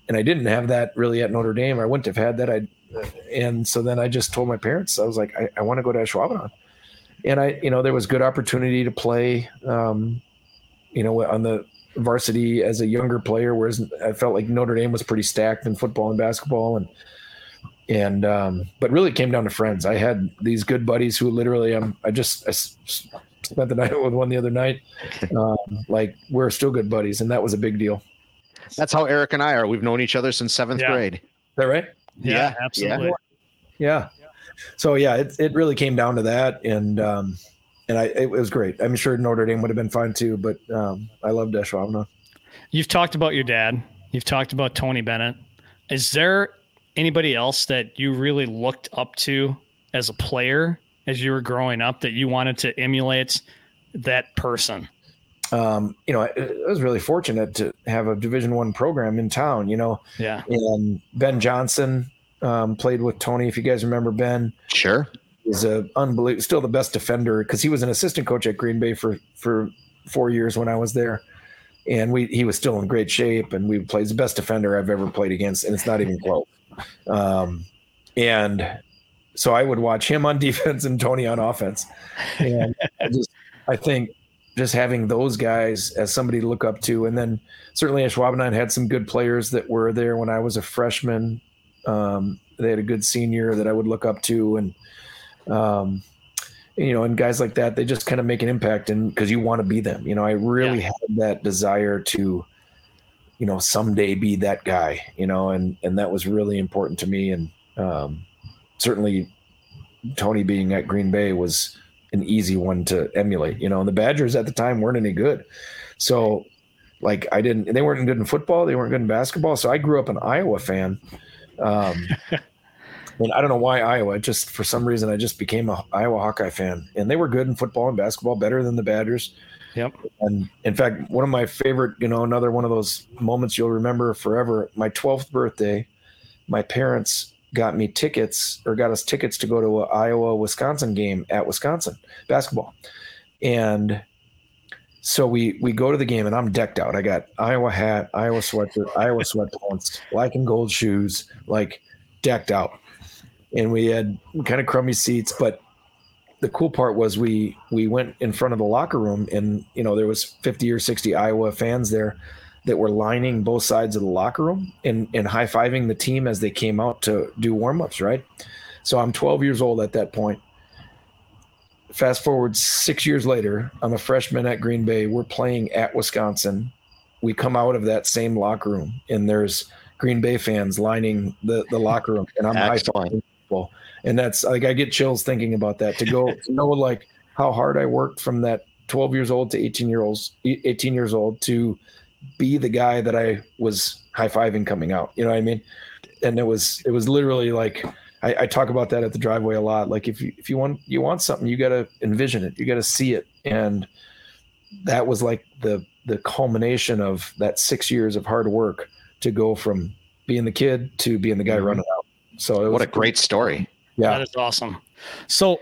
and I didn't have that really at Notre Dame. I wouldn't have had that. And so then I just told my parents, I was like, I want to go to Ashwaubenon. And I, you know, there was good opportunity to play, you know, on the varsity as a younger player, whereas I felt like Notre Dame was pretty stacked in football and basketball. And but really it came down to friends. I had these good buddies who literally, I spent the night with one the other night. Like, we're still good buddies. And that was a big deal. That's how Eric and I are. We've known each other since seventh grade. Is that right? Yeah, absolutely. Yeah. So yeah, it really came down to that. And it was great. I'm sure Notre Dame would have been fine too, but I loved Ashwaubenon. You've talked about your dad. You've talked about Tony Bennett. Is there anybody else that you really looked up to as a player as you were growing up that you wanted to emulate that person? You know, I was really fortunate to have a Division I program in town, you know. Yeah. And Ben Johnson played with Tony, if you guys remember Ben. Sure. He's still the best defender, because he was an assistant coach at Green Bay for 4 years when I was there. And he was still in great shape, and we played the best defender I've ever played against, and it's not even close. And so I would watch him on defense and Tony on offense. And I think having those guys as somebody to look up to, and then certainly Ashwaubenon had some good players that were there when I was a freshman. They had a good senior that I would look up to, and you know, and guys like that, they just kind of make an impact, and because you want to be them. You know, I really had that desire to, you know, someday be that guy, you know, and that was really important to me. And certainly Tony being at Green Bay was an easy one to emulate, you know, and the Badgers at the time weren't any good. So like they weren't good in football. They weren't good in basketball. So I grew up an Iowa fan. And I don't know why Iowa, just for some reason, I just became an Iowa Hawkeye fan, and they were good in football and basketball, better than the Badgers. Yep. And in fact, one of my favorite, you know, another one of those moments you'll remember forever, my 12th birthday, my parents got me tickets, or got us tickets to go to an Iowa-Wisconsin game at Wisconsin basketball. And so we go to the game, and I'm decked out. I got Iowa hat, Iowa sweatshirt, Iowa sweatpants, black and gold shoes, like decked out. And we had kind of crummy seats, but the cool part was we went in front of the locker room, and you know there was 50 or 60 Iowa fans there that were lining both sides of the locker room and high-fiving the team as they came out to do warm-ups, right? So I'm 12 years old at that point. Fast forward 6 years later, I'm a freshman at Green Bay. We're playing at Wisconsin. We come out of that same locker room, and there's Green Bay fans lining the locker room, and I'm high-fiving people. And that's like, I get chills thinking about that, to go to know like how hard I worked from that 12 years old to 18 years old to be the guy that I was high-fiving coming out. You know what I mean? And it was literally like, I talk about that at the driveway a lot. Like if you want something, you got to envision it, you got to see it. And that was like the culmination of that 6 years of hard work to go from being the kid to being the guy running out. So what a great story. Yeah. That is awesome. So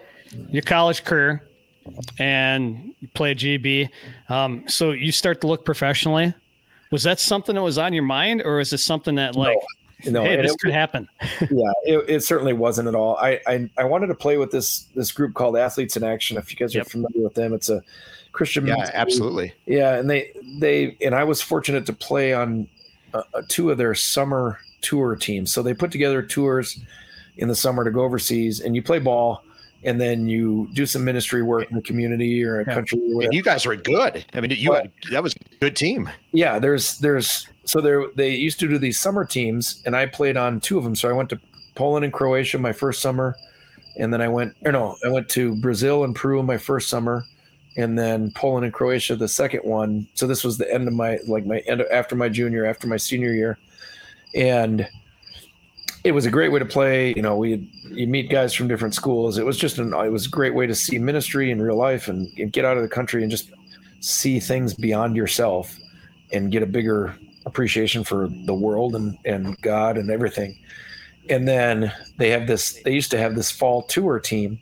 your college career, and you play GB. So you start to look professionally. Was that something that was on your mind, or is it something that like, no, hey, this could happen? Yeah, it certainly wasn't at all. I wanted to play with this group called Athletes in Action. If you guys are familiar with them, it's a Christian. Yeah, ministry. Absolutely. Yeah, and they I was fortunate to play on two of their summer tour teams. So they put together tours in the summer to go overseas, and you play ball. And then you do some ministry work in the community or a country. Or and you guys were good. I mean, that was a good team. Yeah, they used to do these summer teams, and I played on two of them. So I went to Poland and Croatia my first summer, and then I went to Brazil and Peru my first summer, and then Poland and Croatia the second one. So this was the end of after my senior year, and it was a great way to play. You know, you meet guys from different schools. It was a great way to see ministry in real life and get out of the country and just see things beyond yourself and get a bigger appreciation for the world and God and everything. And then they used to have this fall tour team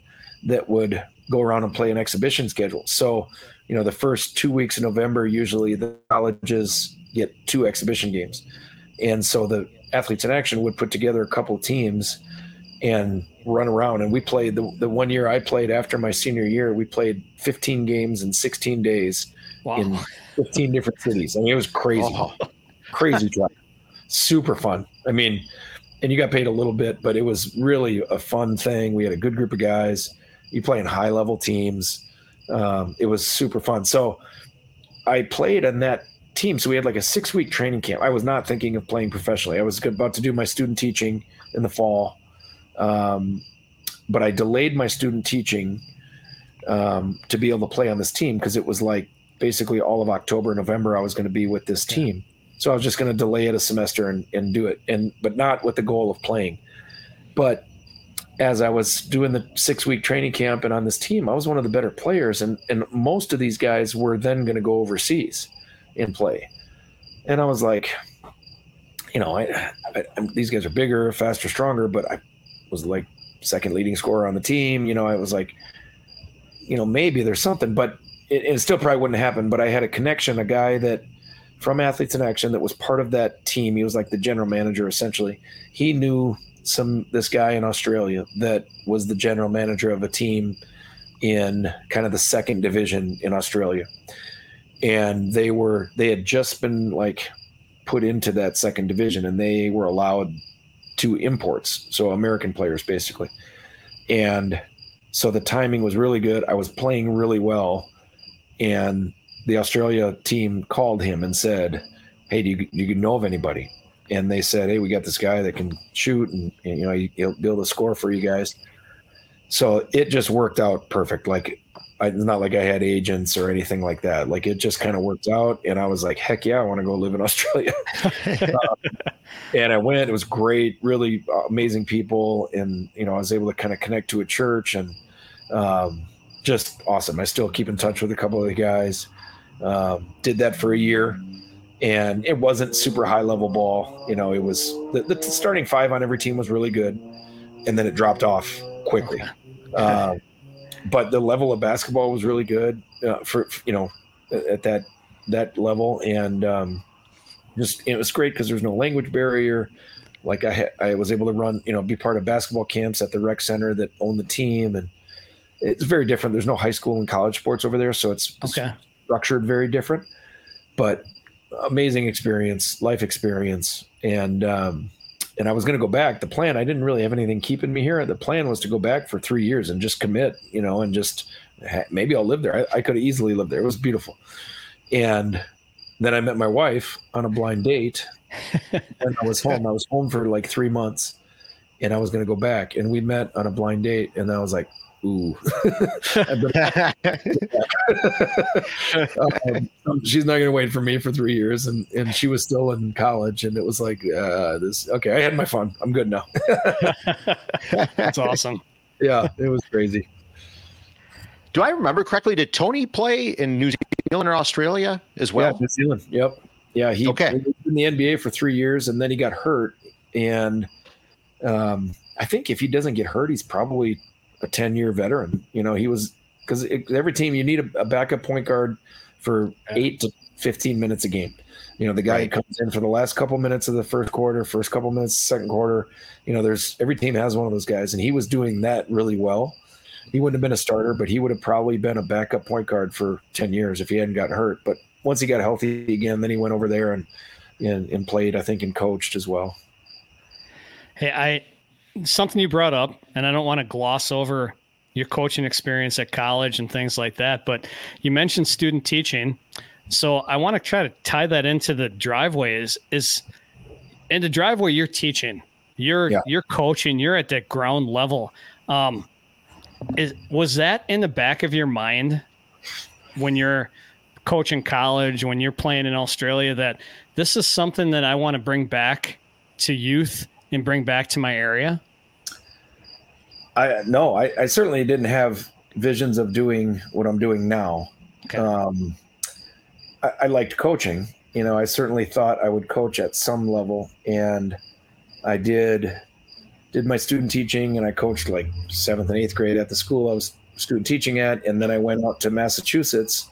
that would go around and play an exhibition schedule. So, you know, the first 2 weeks in November, usually the colleges get two exhibition games. And so the Athletes in Action would put together a couple teams and run around. And we played the 1 year I played after my senior year, we played 15 games in 16 days in 15 different cities. I mean, it was crazy, crazy drive, super fun. I mean, and you got paid a little bit, but it was really a fun thing. We had a good group of guys. You play in high level teams. It was super fun. So I played on that team. So we had like a 6-week training camp. I was not thinking of playing professionally. I was about to do my student teaching in the fall. But I delayed my student teaching to be able to play on this team, because it was like basically all of October, November, I was going to be with this team. So I was just going to delay it a semester and do it, but not with the goal of playing. But as I was doing the 6-week training camp and on this team, I was one of the better players, and most of these guys were then going to go overseas and play. And I was like, you know, these guys are bigger, faster, stronger, but I was like second leading scorer on the team. You know, I was like, you know, maybe there's something, but it still probably wouldn't happen. But I had a connection, a guy that from Athletes in Action that was part of that team. He was like the general manager, essentially. He knew this guy in Australia that was the general manager of a team in kind of the second division in Australia. And they had just been like put into that second division, and they were allowed two imports, so American players basically. And so the timing was really good. I was playing really well, and the Australia team called him and said, hey, do you know of anybody? And they said, hey, we got this guy that can shoot, and you know, he'll be able to score for you guys. So it just worked out perfect. Like, it's not like I had agents or anything like that. Like, it just kind of worked out. And I was like, heck yeah, I want to go live in Australia. And I went. It was great, really amazing people. And, you know, I was able to kind of connect to a church, and just awesome. I still keep in touch with a couple of the guys. Did that for a year. And it wasn't super high level ball. You know, it was the starting five on every team was really good. And then it dropped off quickly. But the level of basketball was really good at that level. And it was great because there was no language barrier. Like I was able to run, be part of basketball camps at the rec center that owned the team. And it's very different. There's no high school and college sports over there. So it's structured very different, but amazing experience, life experience. And I was going to go back. The plan, I didn't really have anything keeping me here. The plan was to go back for 3 years and just commit, and just maybe I'll live there. I could have easily lived there. It was beautiful. And then I met my wife on a blind date and I was home for like 3 months and I was going to go back, and we met on a blind date. And I was like, ooh. She's not gonna wait for me for 3 years, and she was still in college, and it was like I had my fun, I'm good now. That's awesome. Yeah, it was crazy. Do I remember correctly, did Tony play in New Zealand or Australia as well? Yeah, New Zealand. Yep. Yeah, he was in the NBA for 3 years, and then he got hurt, and I think if he doesn't get hurt, he's probably a 10-year veteran. He was, because every team you need a backup point guard for 8 to 15 minutes a game. The guy who comes in for the last couple minutes of the first quarter, first couple minutes of the second quarter. There's every team has one of those guys, and he was doing that really well. He wouldn't have been a starter, but he would have probably been a backup point guard for 10 years if he hadn't gotten hurt. But once he got healthy again, then he went over there and played, I think, and coached as well. Hey, something you brought up, and I don't want to gloss over your coaching experience at college and things like that, but you mentioned student teaching. So I want to try to tie that into the driveway. Is in the driveway, you're teaching, you're coaching, you're at that ground level. Was that in the back of your mind when you're coaching college, when you're playing in Australia, that this is something that I want to bring back to youth and bring back to my area? I certainly didn't have visions of doing what I'm doing now. Okay. I liked coaching. I certainly thought I would coach at some level, and I did my student teaching, and I coached like 7th and 8th grade at the school I was student teaching at, and then I went out to Massachusetts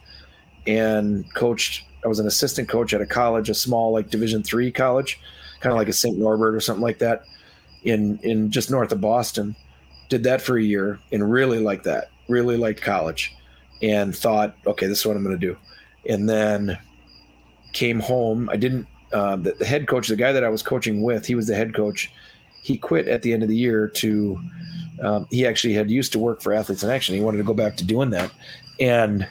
and coached. I was an assistant coach at a college, a small like Division III college, kind of like a St. Norbert or something like that, in just north of Boston. Did that for a year and really liked college, and thought, okay, this is what I'm going to do. And then came home. I didn't, the head coach, the guy that I was coaching with, he was the head coach. He quit at the end of the year he actually had used to work for Athletes in Action. He wanted to go back to doing that. And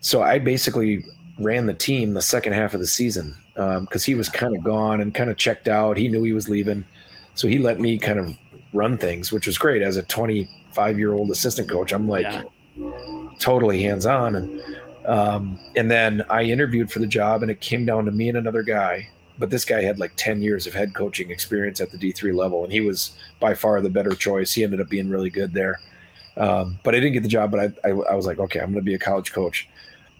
so I basically ran the team the second half of the season because he was kind of gone and kind of checked out. He knew he was leaving. So he let me kind of run things, which was great. As a 25-year-old assistant coach, I'm like totally hands-on. And then I interviewed for the job, and it came down to me and another guy, but this guy had like 10 years of head coaching experience at the D3 level, and he was by far the better choice. He ended up being really good there. But I didn't get the job, but I was like, okay, I'm going to be a college coach.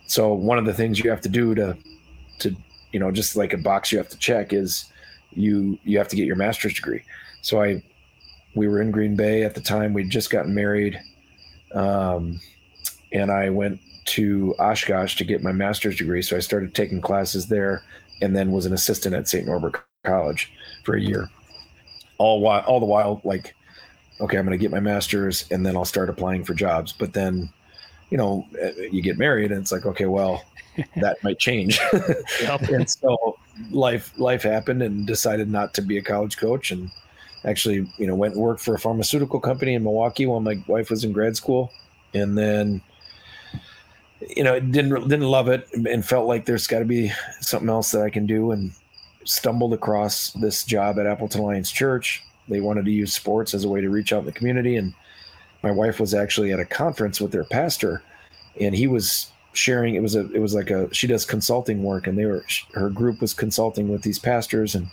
So one of the things you have to do to just like a box you have to check is you have to get your master's degree. So we were in Green Bay at the time. We'd just gotten married. And I went to Oshkosh to get my master's degree. So I started taking classes there, and then was an assistant at St. Norbert College for a year. All the while, like, okay, I'm going to get my master's, and then I'll start applying for jobs. But then, you get married, and it's like, okay, well, that might change. And so life happened, and decided not to be a college coach, and actually, went and worked for a pharmaceutical company in Milwaukee while my wife was in grad school. And then, didn't love it, and felt like there's got to be something else that I can do, and stumbled across this job at Appleton Lions Church. They wanted to use sports as a way to reach out in the community. And my wife was actually at a conference with their pastor, and he was sharing, she does consulting work, and her group was consulting with these pastors, and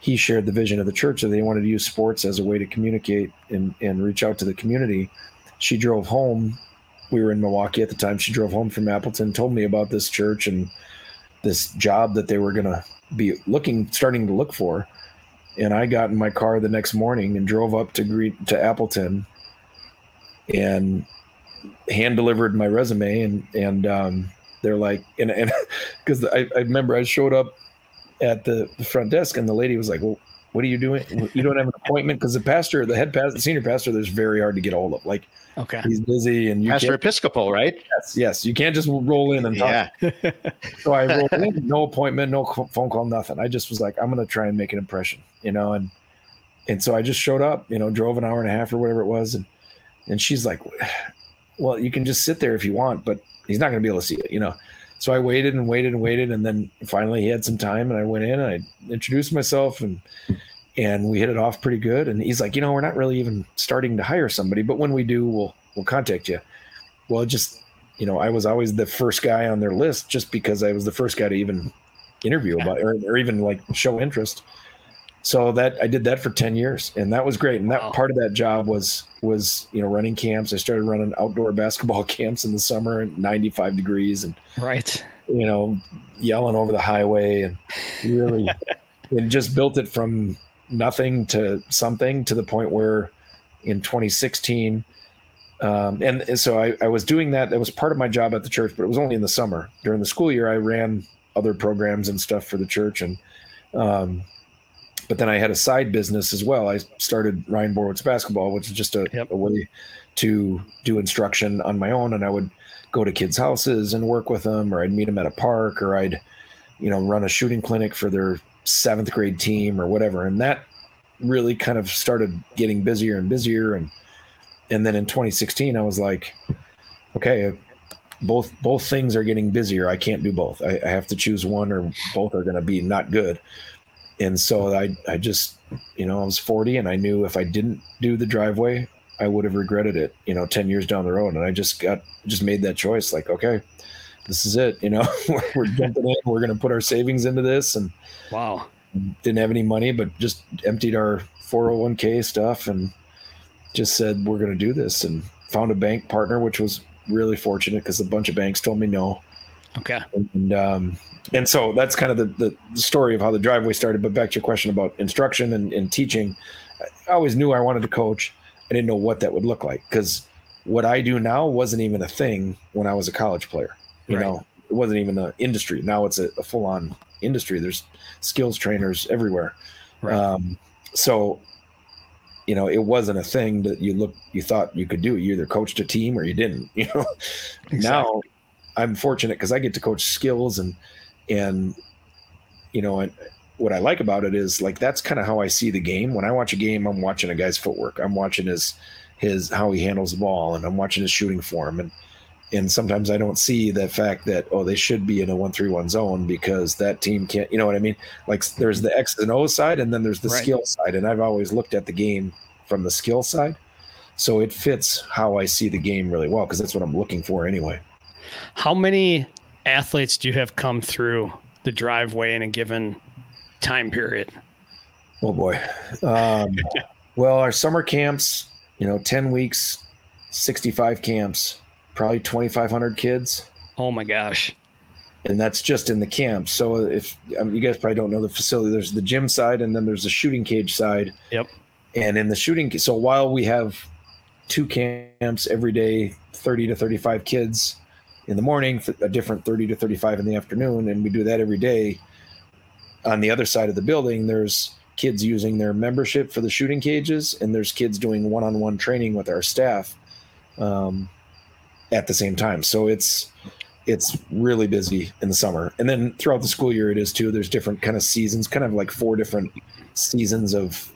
he shared the vision of the church that they wanted to use sports as a way to communicate and reach out to the community. She drove home. We were in Milwaukee at the time. She drove home from Appleton, told me about this church, and this job that they were going to be starting to look for. And I got in my car the next morning and drove up to Appleton and hand delivered my resume. And they're like, and because I remember I showed up at the front desk and the lady was like, well, what are you doing? You don't have an appointment? Because the senior pastor, there's very hard to get a hold of. Like, okay, he's busy, and Pastor Episcopal, right? Yes. You can't just roll in and talk. Yeah. So I rolled in, no appointment, no phone call, nothing. I just was like, I'm going to try and make an impression, and so I just showed up, drove an hour and a half or whatever it was, and she's like, well, you can just sit there if you want, but he's not going to be able to see it, So I waited and waited and waited, and then finally he had some time, and I went in and I introduced myself, and we hit it off pretty good. And he's like, we're not really even starting to hire somebody, but when we do, we'll contact you. Well, I was always the first guy on their list just because I was the first guy to even interview about or even like show interest. So that I did that for 10 years, and that was great. And that part of that job was running camps. I started running outdoor basketball camps in the summer at 95 degrees and right, yelling over the highway, and really and just built it from nothing to something, to the point where in 2016, and so I was doing that. That was part of my job at the church, but it was only in the summer. During the school year, I ran other programs and stuff for the church, and but then I had a side business as well. I started Ryan Borowicz Basketball, which is just a way to do instruction on my own. And I would go to kids' houses and work with them, or I'd meet them at a park, or I'd, run a shooting clinic for their 7th grade team or whatever. And that really kind of started getting busier and busier. And then in 2016, I was like, okay, both things are getting busier. I can't do both. I have to choose one, or both are going to be not good. And so I just, I was 40, and I knew if I didn't do the driveway, I would have regretted it, 10 years down the road. And I just made that choice. Like, okay, this is it. We're jumping in, we're going to put our savings into this. And wow, didn't have any money, but just emptied our 401k stuff and just said, we're going to do this, and found a bank partner, which was really fortunate because a bunch of banks told me no. Okay. And so that's kind of the story of how the driveway started. But back to your question about instruction and teaching, I always knew I wanted to coach. I didn't know what that would look like, because what I do now wasn't even a thing when I was a college player. It wasn't even an industry. Now it's a full-on industry. There's skills trainers everywhere. Right. So it wasn't a thing that you thought you could do. You either coached a team or you didn't. Exactly. Now I'm fortunate because I get to coach skills and what I like about it is, like, that's kind of how I see the game. When I watch a game, I'm watching a guy's footwork. I'm watching his how he handles the ball, and I'm watching his shooting form. And sometimes I don't see the fact that, they should be in a 1-3-1 zone because that team can't, you know what I mean? Like, there's the X and O side, and then there's the right. skill side. And I've always looked at the game from the skill side. So it fits how I see the game really well, because that's what I'm looking for anyway. How many athletes do you have come through the driveway in a given time period? Oh boy. Well, our summer camps, 10 weeks, 65 camps, probably 2,500 kids. Oh my gosh. And that's just in the camp. So if you guys probably don't know the facility, there's the gym side, and then there's the shooting cage side. Yep. And in the shooting, so while we have two camps every day, 30 to 35 kids in the morning, a different 30 to 35 in the afternoon, and we do that every day. On the other side of the building, there's kids using their membership for the shooting cages, and there's kids doing one-on-one training with our staff at the same time. So it's really busy in the summer. And then throughout the school year it is too. There's different kind of seasons, kind of like 4 different seasons of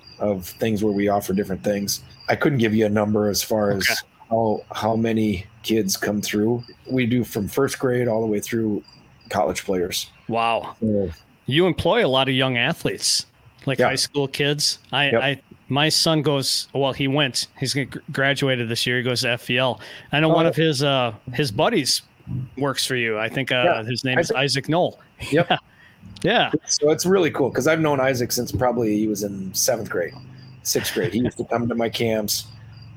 things where we offer different things. I couldn't give you a number as far as how many kids come through. We do from 1st grade all the way through college players. Wow. So, you employ a lot of young athletes, like high school kids. My son goes, well, he's going to graduate this year. He goes to FVL. I know one of his buddies works for you. I think his name is Isaac Knoll. Yep. Yeah. So it's really cool, because I've known Isaac since probably he was in 7th grade, 6th grade. He used to come to my camps.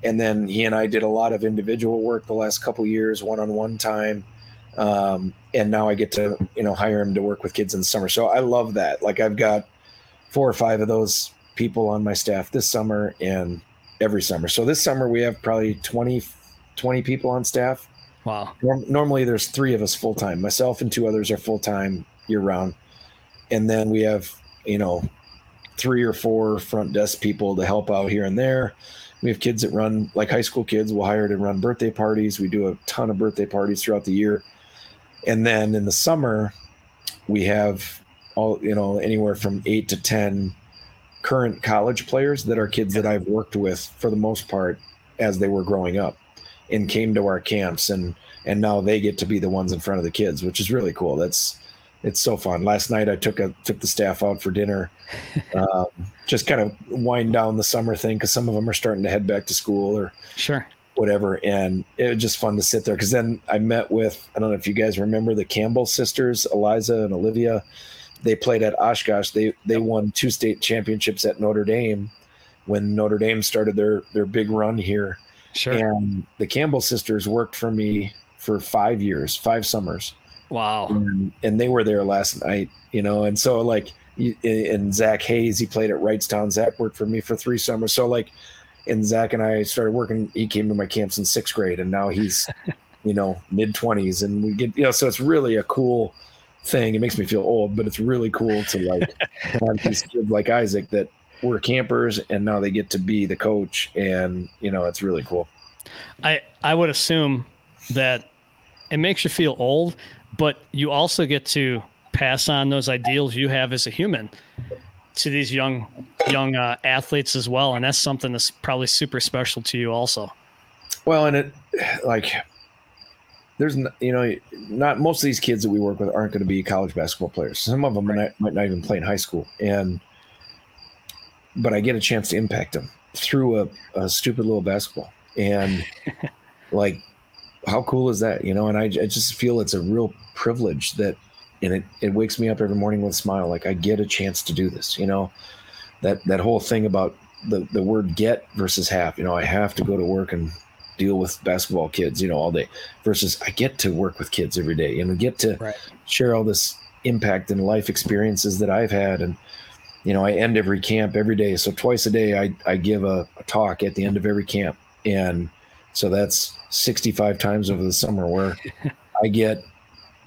And then he and I did a lot of individual work the last couple of years, one-on-one time. And now I get to, hire him to work with kids in the summer. So I love that. Like, I've got 4 or 5 of those people on my staff this summer and every summer. So this summer we have probably 20 people on staff. Wow. Normally there's 3 of us full-time. Myself and 2 others are full-time year round. And then we have, 3 or 4 front desk people to help out here and there. We have kids that run, like high school kids, we'll hire to run birthday parties. We do a ton of birthday parties throughout the year. And then in the summer, we have all, anywhere from 8 to 10 current college players that are kids that I've worked with for the most part as they were growing up and came to our camps, and now they get to be the ones in front of the kids, which is really cool. It's so fun. Last night I took the staff out for dinner, just kind of wind down the summer thing, because some of them are starting to head back to school or sure whatever, and it was just fun to sit there. Because then I met with, I don't know if you guys remember the Campbell sisters, Eliza and Olivia. They played at Oshkosh. They won 2 state championships at Notre Dame when Notre Dame started their big run here. Sure. And the Campbell sisters worked for me for 5 summers. Wow. And they were there last night, and so like, and Zach Hayes, he played at Wrightstown. Zach worked for me for 3 summers. So like, and Zach and I started working, he came to my camps in 6th grade and now he's, mid 20s, and we get, so it's really a cool thing. It makes me feel old, but it's really cool to like have these kids like Isaac that were campers and now they get to be the coach, and, it's really cool. I would assume that it makes you feel old, but you also get to pass on those ideals you have as a human to these young athletes as well. And that's something that's probably super special to you also. Well, and it, like, there's, not most of these kids that we work with aren't going to be college basketball players. Some of them might not even play in high school. But I get a chance to impact them through a stupid little basketball. And like, how cool is that? And I just feel it's a real privilege that, and it wakes me up every morning with a smile. Like, I get a chance to do this, that whole thing about the word get versus have, I have to go to work and deal with basketball kids, all day, versus I get to work with kids every day and get to share all this impact and life experiences that I've had. And, I end every camp every day. So twice a day, I give a talk at the end of every camp. And so that's 65 times over the summer where I get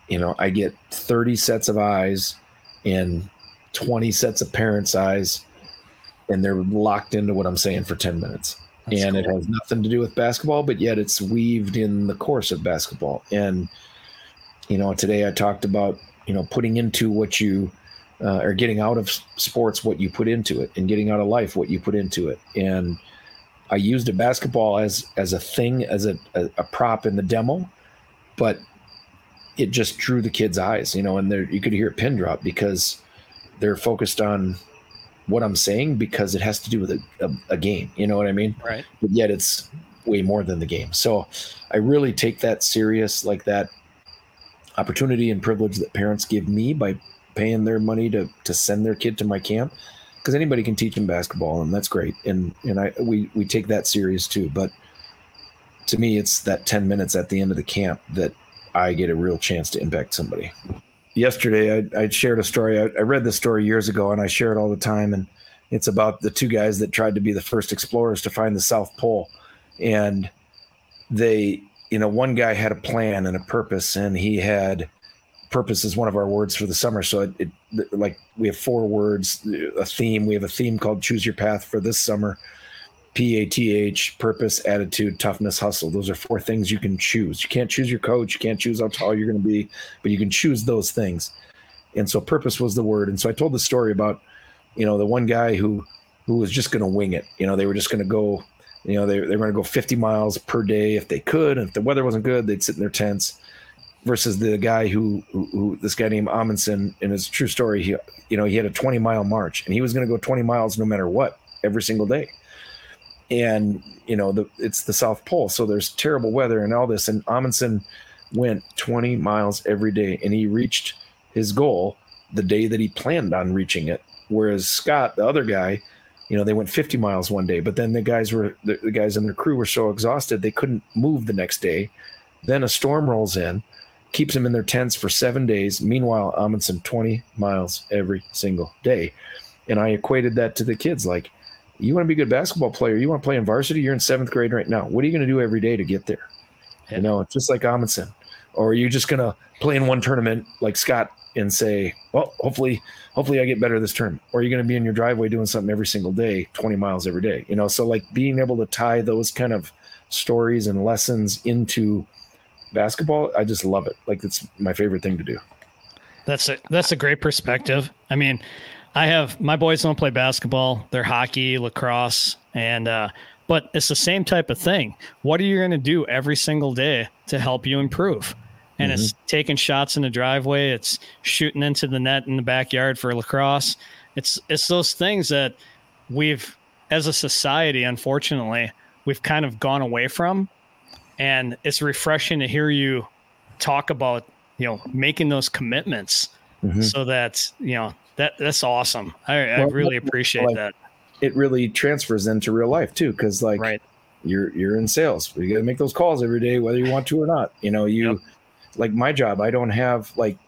30 sets of eyes and 20 sets of parents' eyes, and they're locked into what I'm saying for 10 minutes. That's and cool. It has nothing to do with basketball, but yet it's weaved in the course of basketball. And, today I talked about, putting into what you or getting out of sports what you put into it, and getting out of life what you put into it. And I used a basketball as a thing, as a prop in the demo, but it just drew the kids' eyes, and there you could hear a pin drop because they're focused on what I'm saying, because it has to do with a game. You know what I mean? Right. But yet it's way more than the game. So I really take that serious, like that opportunity and privilege that parents give me by paying their money to send their kid to my camp. Because anybody can teach them basketball, and that's great. And we take that serious too. But to me, it's that 10 minutes at the end of the camp that I get a real chance to impact somebody. Yesterday, I shared a story. I read this story years ago, and I share it all the time. And it's about the 2 guys that tried to be the first explorers to find the South Pole. And they, one guy had a plan and a purpose, and he had – purpose is one of our words for the summer. So it like, we have 4 words, a theme. We have a theme called Choose Your Path for this summer. PATH, purpose, attitude, toughness, hustle. Those are 4 things you can choose. You can't choose your coach. You can't choose how tall you're going to be, but you can choose those things. And so purpose was the word. And so I told the story about, the one guy who was just going to wing it. They were just going to go, they were going to go 50 miles per day if they could. And if the weather wasn't good, they'd sit in their tents. Versus the guy who this guy named Amundsen, and it's a true story. He, he had a 20-mile march, and he was going to go 20 miles no matter what every single day. And it's the South Pole, so there's terrible weather and all this. And Amundsen went 20 miles every day, and he reached his goal the day that he planned on reaching it. Whereas Scott, the other guy, they went 50 miles one day, but then the guys in their crew were so exhausted they couldn't move the next day. Then a storm rolls in. keeps them in their tents for 7 days. Meanwhile, Amundsen 20 miles every single day. And I equated that to the kids. Like, you want to be a good basketball player, you want to play in varsity, you're in seventh grade right now. What are you going to do every day to get there? You know, just like Amundsen. Or are you just going to play in one tournament like Scott and say, well, hopefully I get better this tournament? Or are you going to be in your driveway doing something every single day, 20 miles every day? You know, so like being able to tie those kind of stories and lessons into basketball, I just love it. Like, it's my favorite thing to do. That's a great perspective. I mean, I have, my boys don't play basketball. They're hockey, lacrosse, and, but it's the same type of thing. What are you going to do every single day to help you improve? And it's taking shots in the driveway. It's shooting into the net in the backyard for lacrosse. It's those things that we've, as a society, unfortunately, we've kind of gone away from. And it's refreshing to hear you talk about, you know, making those commitments so that, you know, that's awesome. I really appreciate that. It really transfers into real life too. Cause like you're in sales. You gotta make those calls every day, whether you want to or not. You know, like my job, I don't have, like,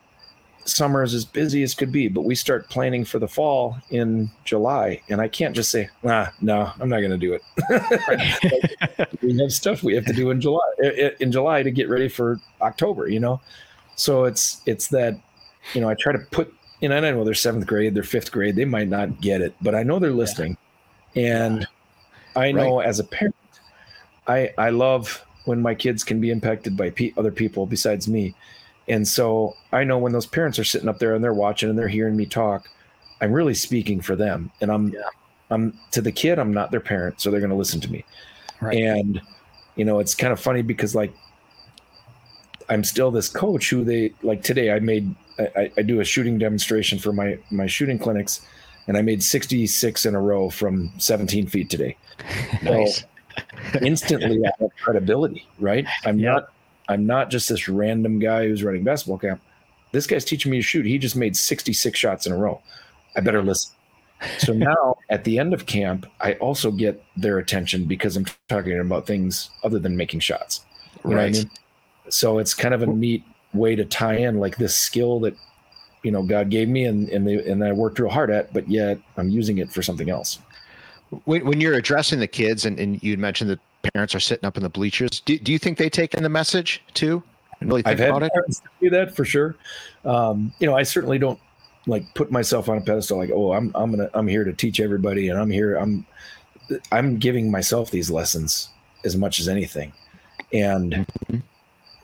summer's as busy as could be, but we start planning for the fall in July, and I can't just say, no, I'm not going to do it. Like, we have stuff we have to do in July to get ready for October, you know? So it's that, you know, I try to put, and I know they're seventh grade, they're fifth grade, they might not get it, but I know they're listening. And I know as a parent, I love when my kids can be impacted by other people besides me. And so I know when those parents are sitting up there and they're watching and they're hearing me talk, I'm really speaking for them. And I'm to the kid, I'm not their parent, so they're going to listen to me. Right. And, you know, it's kind of funny because, like, I'm still this coach who they, like, today I do a shooting demonstration for my shooting clinics, and I made 66 in a row from 17 feet today. Nice. So instantly I have credibility, right? I'm not just this random guy who's running basketball camp. This guy's teaching me to shoot. He just made 66 shots in a row. I better listen. So now at the end of camp, I also get their attention because I'm talking about things other than making shots. You know what I mean? So it's kind of a neat way to tie in, like, this skill that, you know, God gave me and I worked real hard at, but yet I'm using it for something else. When you're addressing the kids, and you mentioned that parents are sitting up in the bleachers, do you think they take in the message too? And really think about it? I've had parents do that for sure. You know, I certainly don't, like, put myself on a pedestal. Like, oh, I'm here to teach everybody, and I'm giving myself these lessons as much as anything. And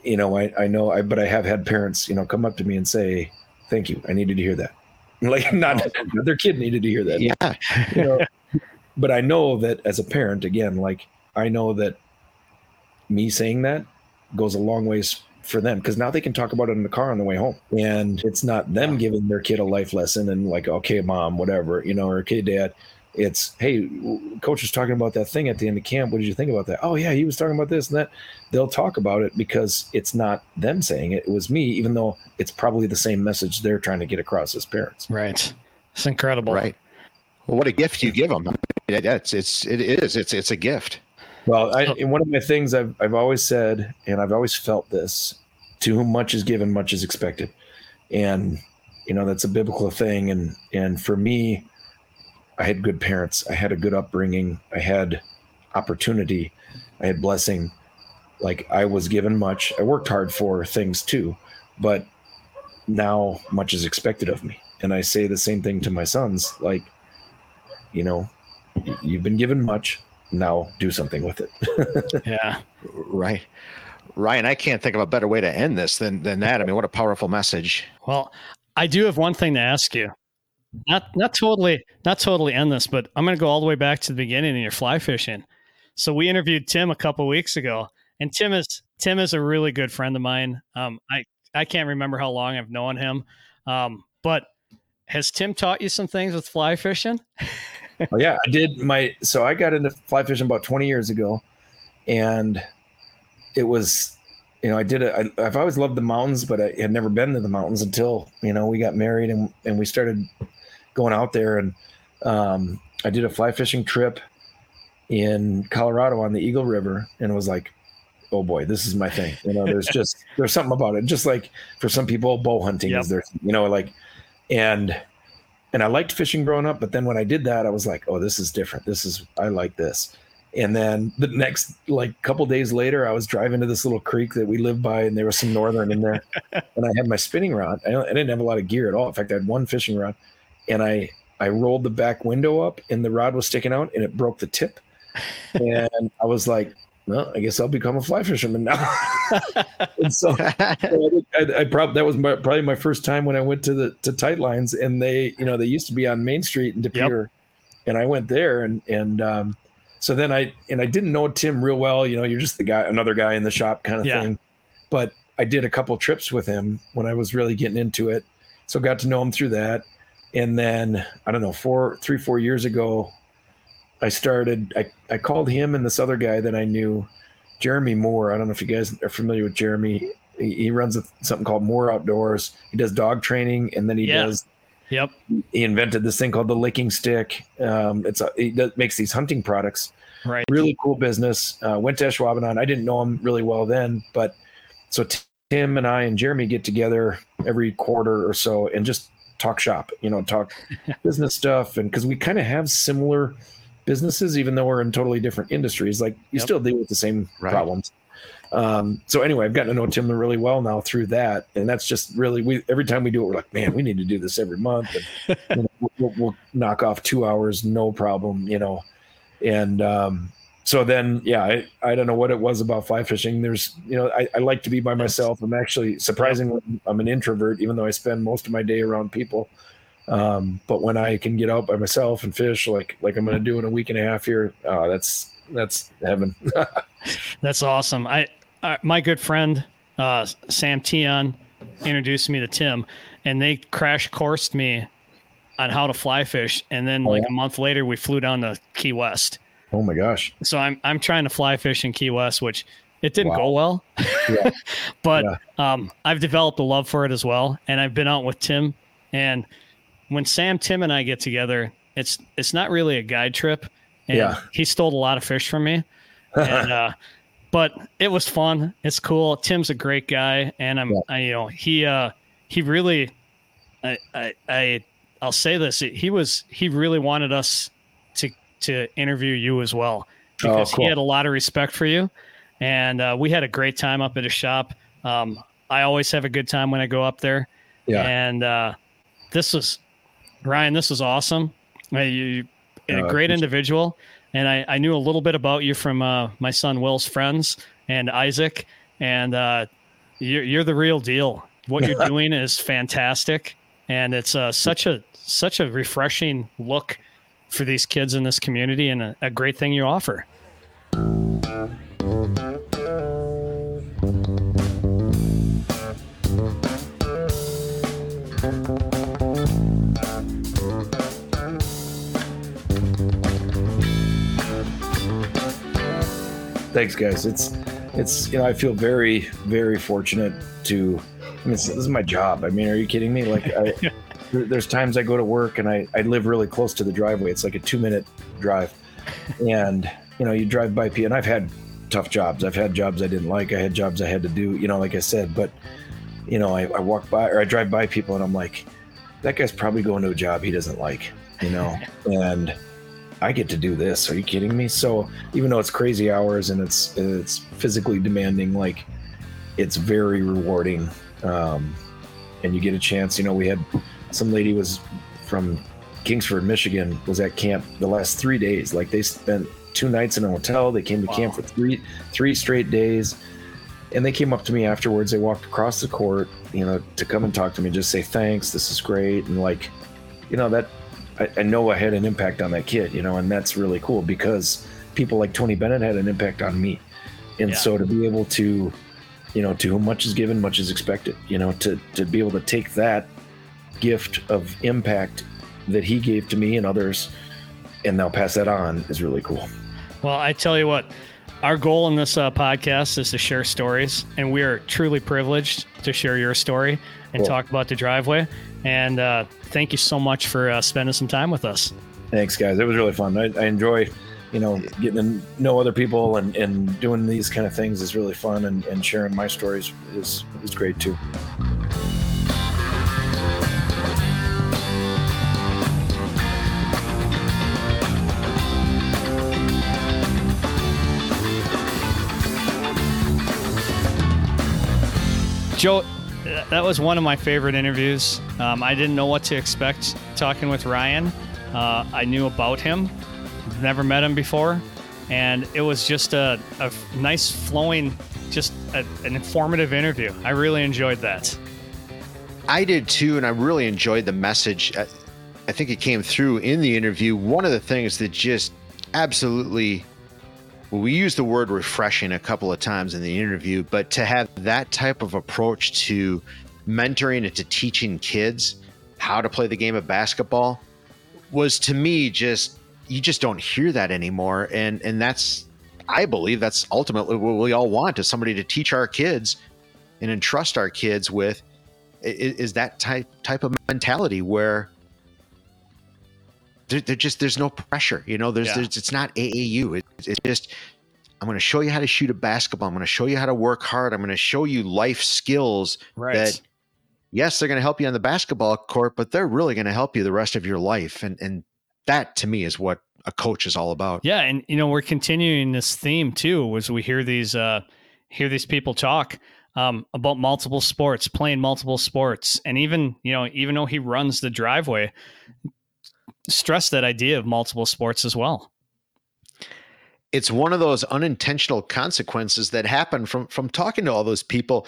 you know, I know, but I have had parents, you know, come up to me and say, "Thank you, I needed to hear that." Like, not their kid needed to hear that. Yeah. You know, but I know that as a parent, again, like, I know that me saying that goes a long ways for them, because now they can talk about it in the car on the way home, and it's not them giving their kid a life lesson and, like, okay, mom, whatever, you know, or okay, dad. It's, hey, coach was talking about that thing at the end of camp. What did you think about that? Oh yeah, he was talking about this and that. They'll talk about it because it's not them saying it. It was me, even though it's probably the same message they're trying to get across as parents. Right. It's incredible. Right. Well, what a gift you give them. It's a gift. Well, and one of my things I've always said, and I've always felt this: to whom much is given, much is expected. And, you know, that's a biblical thing. And for me, I had good parents. I had a good upbringing. I had opportunity. I had blessing. Like, I was given much. I worked hard for things too, but now much is expected of me. And I say the same thing to my sons, like, you know, you've been given much. Now do something with it. Yeah. Right. Ryan, I can't think of a better way to end this than that. I mean, what a powerful message. Well, I do have one thing to ask you. Not totally end this, but I'm going to go all the way back to the beginning in your fly fishing. So we interviewed Tim a couple of weeks ago, and Tim is a really good friend of mine. I can't remember how long I've known him. But has Tim taught you some things with fly fishing? Oh, yeah, I did. So I got into fly fishing about 20 years ago, and it was, you know, I've always loved the mountains, but I had never been to the mountains until, you know, we got married and we started going out there. And I did a fly fishing trip in Colorado on the Eagle River, and it was like, oh boy, this is my thing. You know, there's just, there's something about it. Just like for some people, bow hunting is their, you know, like, and I liked fishing growing up, but then when I did that, I was like, oh, this is different. This is, I like this. And then the next, like, couple days later, I was driving to this little creek that we lived by, and there was some northern in there, and I had my spinning rod. I didn't have a lot of gear at all. In fact, I had one fishing rod, and I rolled the back window up, and the rod was sticking out, and it broke the tip. And I was like, well, I guess I'll become a fly fisherman now. And so I probably, that was probably my first time when I went to the Tight Lines, and they, you know, they used to be on Main Street in De Pere, and I went there, and so then I didn't know Tim real well. You know, you're just the guy, another guy in the shop kind of thing. But I did a couple trips with him when I was really getting into it. So got to know him through that. And then, I don't know, 4 years ago, I called him and this other guy that I knew, Jeremy Moore. I don't know if you guys are familiar with Jeremy. He runs something called Moore Outdoors. He does dog training, and then he does. Yep. He invented this thing called the Licking Stick. He makes these hunting products. Right. Really cool business. Went to Ashwaubenon. I didn't know him really well then, but so Tim and I and Jeremy get together every quarter or so and just talk shop, you know, talk business stuff. And because we kind of have similar businesses, even though we're in totally different industries, like you still deal with the same problems. So anyway, I've gotten to know Tim really well now through that. And that's just really, every time we do it, we're like, man, we need to do this every month. And, you know, we'll knock off 2 hours, no problem, you know? And, so then, I don't know what it was about fly fishing. There's, you know, I like to be by myself. I'm actually, surprisingly, I'm an introvert, even though I spend most of my day around people. But when I can get out by myself and fish, like I'm going to do in a week and a half here, that's heaven. That's awesome. My good friend, Sam Tion, introduced me to Tim, and they crash coursed me on how to fly fish. And then a month later, we flew down to Key West. Oh my gosh. So I'm trying to fly fish in Key West, which it didn't go well, but, I've developed a love for it as well. And I've been out with Tim, and when Sam, Tim, and I get together, it's not really a guide trip, and he stole a lot of fish from me. And, but it was fun. It's cool. Tim's a great guy, and he really, I'll say this. He really wanted us to interview you as well, because he had a lot of respect for you, and we had a great time up at his shop. I always have a good time when I go up there, and this was, Ryan, this was awesome. You're a great individual. And I knew a little bit about you from my son Will's friends and Isaac, and you're the real deal. What you're doing is fantastic, and it's such a refreshing look for these kids in this community, and a great thing you offer. Thanks, guys. It's, you know, I feel very, very fortunate to, I mean, this is my job. I mean, are you kidding me? Like, there's times I go to work, and I live really close to the driveway. It's like a 2-minute drive, and, you know, you drive by and I've had tough jobs. I've had jobs I didn't like. I had jobs I had to do, you know, like I said, but, you know, I walk by, or I drive by people, and I'm like, that guy's probably going to a job he doesn't like, you know, and I get to do this. Are you kidding me? So even though it's crazy hours and it's physically demanding, like, it's very rewarding. And you get a chance, you know, we had some lady was from Kingsford, Michigan, was at camp the last 3 days. Like, they spent 2 nights in a hotel. They came to camp for three straight days. And they came up to me afterwards. They walked across the court, you know, to come and talk to me, and just say, thanks, this is great. And, like, you know, that, I know I had an impact on that kid, you know, and that's really cool, because people like Tony Bennett had an impact on me. And so to be able to, you know, to whom much is given, much is expected, you know, to be able to take that gift of impact that he gave to me and others, and they'll pass that on, is really cool. Well, I tell you what, our goal in this podcast is to share stories, and we are truly privileged to share your story and talk about the driveway. And thank you so much for spending some time with us. Thanks, guys. It was really fun. I enjoy you know, getting to know other people and doing these kind of things is really fun, and sharing my stories is great too. Joe, that was one of my favorite interviews. I didn't know what to expect talking with Ryan. I knew about him, never met him before, and it was just a nice flowing, just an informative interview. I really enjoyed that. I did too, and I really enjoyed the message. I think it came through in the interview. One of the things that just absolutely, we used the word refreshing a couple of times in the interview, but to have that type of approach to mentoring and to teaching kids how to play the game of basketball was, to me, just, you just don't hear that anymore. And that's, I believe that's ultimately what we all want, is somebody to teach our kids and entrust our kids with, is that type of mentality where there's no pressure, you know, it's not AAU. It's just, I'm going to show you how to shoot a basketball. I'm going to show you how to work hard. I'm going to show you life skills that, yes, they're going to help you on the basketball court, but they're really going to help you the rest of your life. And that, to me, is what a coach is all about. Yeah. And, you know, we're continuing this theme too, as we hear these people talk about multiple sports, playing multiple sports. And even though he runs the Driveway, stress that idea of multiple sports as well. It's one of those unintentional consequences that happen from talking to all those people.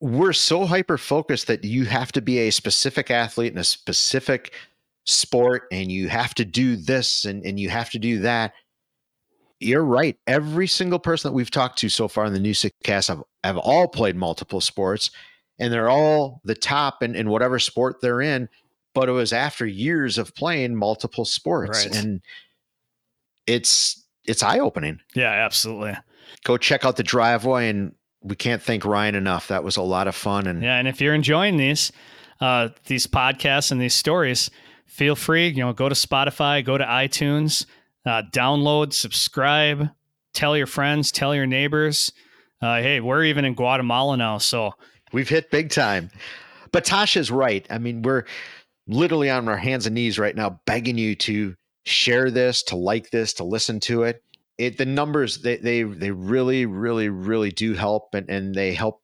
We're so hyper-focused that you have to be a specific athlete in a specific sport, and you have to do this and you have to do that. You're right. Every single person that we've talked to so far in the NEWSA-Cast have all played multiple sports, and they're all the top in whatever sport they're in, but it was after years of playing multiple sports. Right. And it's eye-opening. Yeah, absolutely. Go check out The Driveway, and we can't thank Ryan enough. That was a lot of fun. And if you're enjoying these podcasts and these stories, feel free, you know, go to Spotify, go to iTunes, download, subscribe, tell your friends, tell your neighbors. Hey, we're even in Guatemala now, so we've hit big time. But Tasha's right. I mean, we're literally on our hands and knees right now, begging you to share this, to like this, to listen to it. The numbers, they really, really, really do help, and they help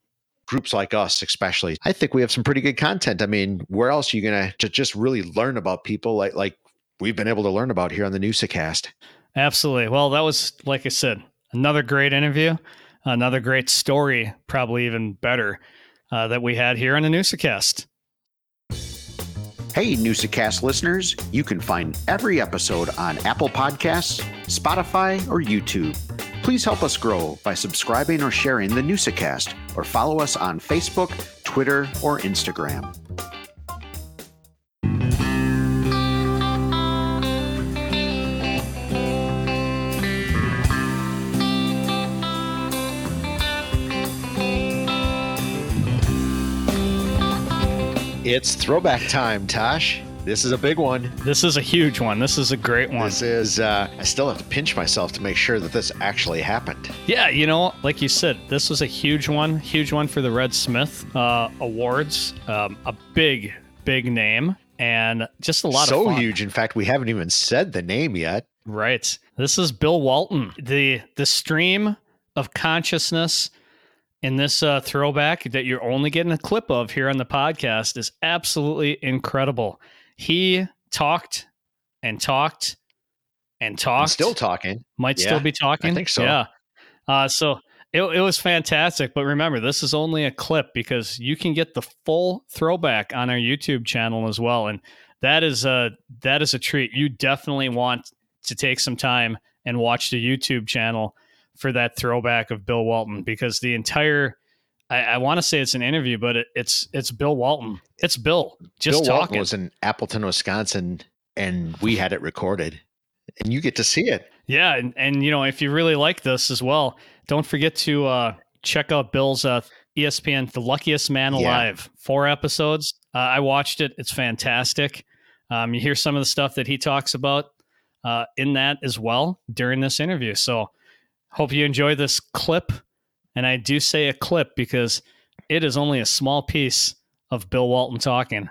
groups like us, especially. I think we have some pretty good content. I mean, where else are you going to just really learn about people like we've been able to learn about here on the NEWSA-Cast? Absolutely. Well, that was, like I said, another great interview, another great story, probably even better, that we had here on the NEWSA-Cast. Hey, NEWSA-Cast listeners, you can find every episode on Apple Podcasts, Spotify, or YouTube. Please help us grow by subscribing or sharing the NEWSA-Cast, or follow us on Facebook, Twitter, or Instagram. It's throwback time, Tosh. This is a big one. This is a huge one. This is a great one. This is, I still have to pinch myself to make sure that this actually happened. Yeah, you know, like you said, this was a huge one for the Red Smith Awards. A big, big name, and just a lot of fun. So huge, in fact, we haven't even said the name yet. Right. This is Bill Walton. The stream of consciousness in this throwback that you're only getting a clip of here on the podcast is absolutely incredible. He talked and talked and talked. I'm still talking. Might still be talking. I think so. Yeah. So it was fantastic. But remember, this is only a clip, because you can get the full throwback on our YouTube channel as well. And that is a treat. You definitely want to take some time and watch the YouTube channel for that throwback of Bill Walton, because the entire, I want to say it's an interview, but it's Bill Walton. It's Bill just talking. Bill Walton was in Appleton, Wisconsin, and we had it recorded, and you get to see it. Yeah. And you know, if you really like this as well, don't forget to check out Bill's ESPN, The Luckiest Man Alive, 4 episodes. I watched it. It's fantastic. You hear some of the stuff that he talks about. in that as well during this interview. So hope you enjoy this clip. And I do say a clip because it is only a small piece of Bill Walton talking.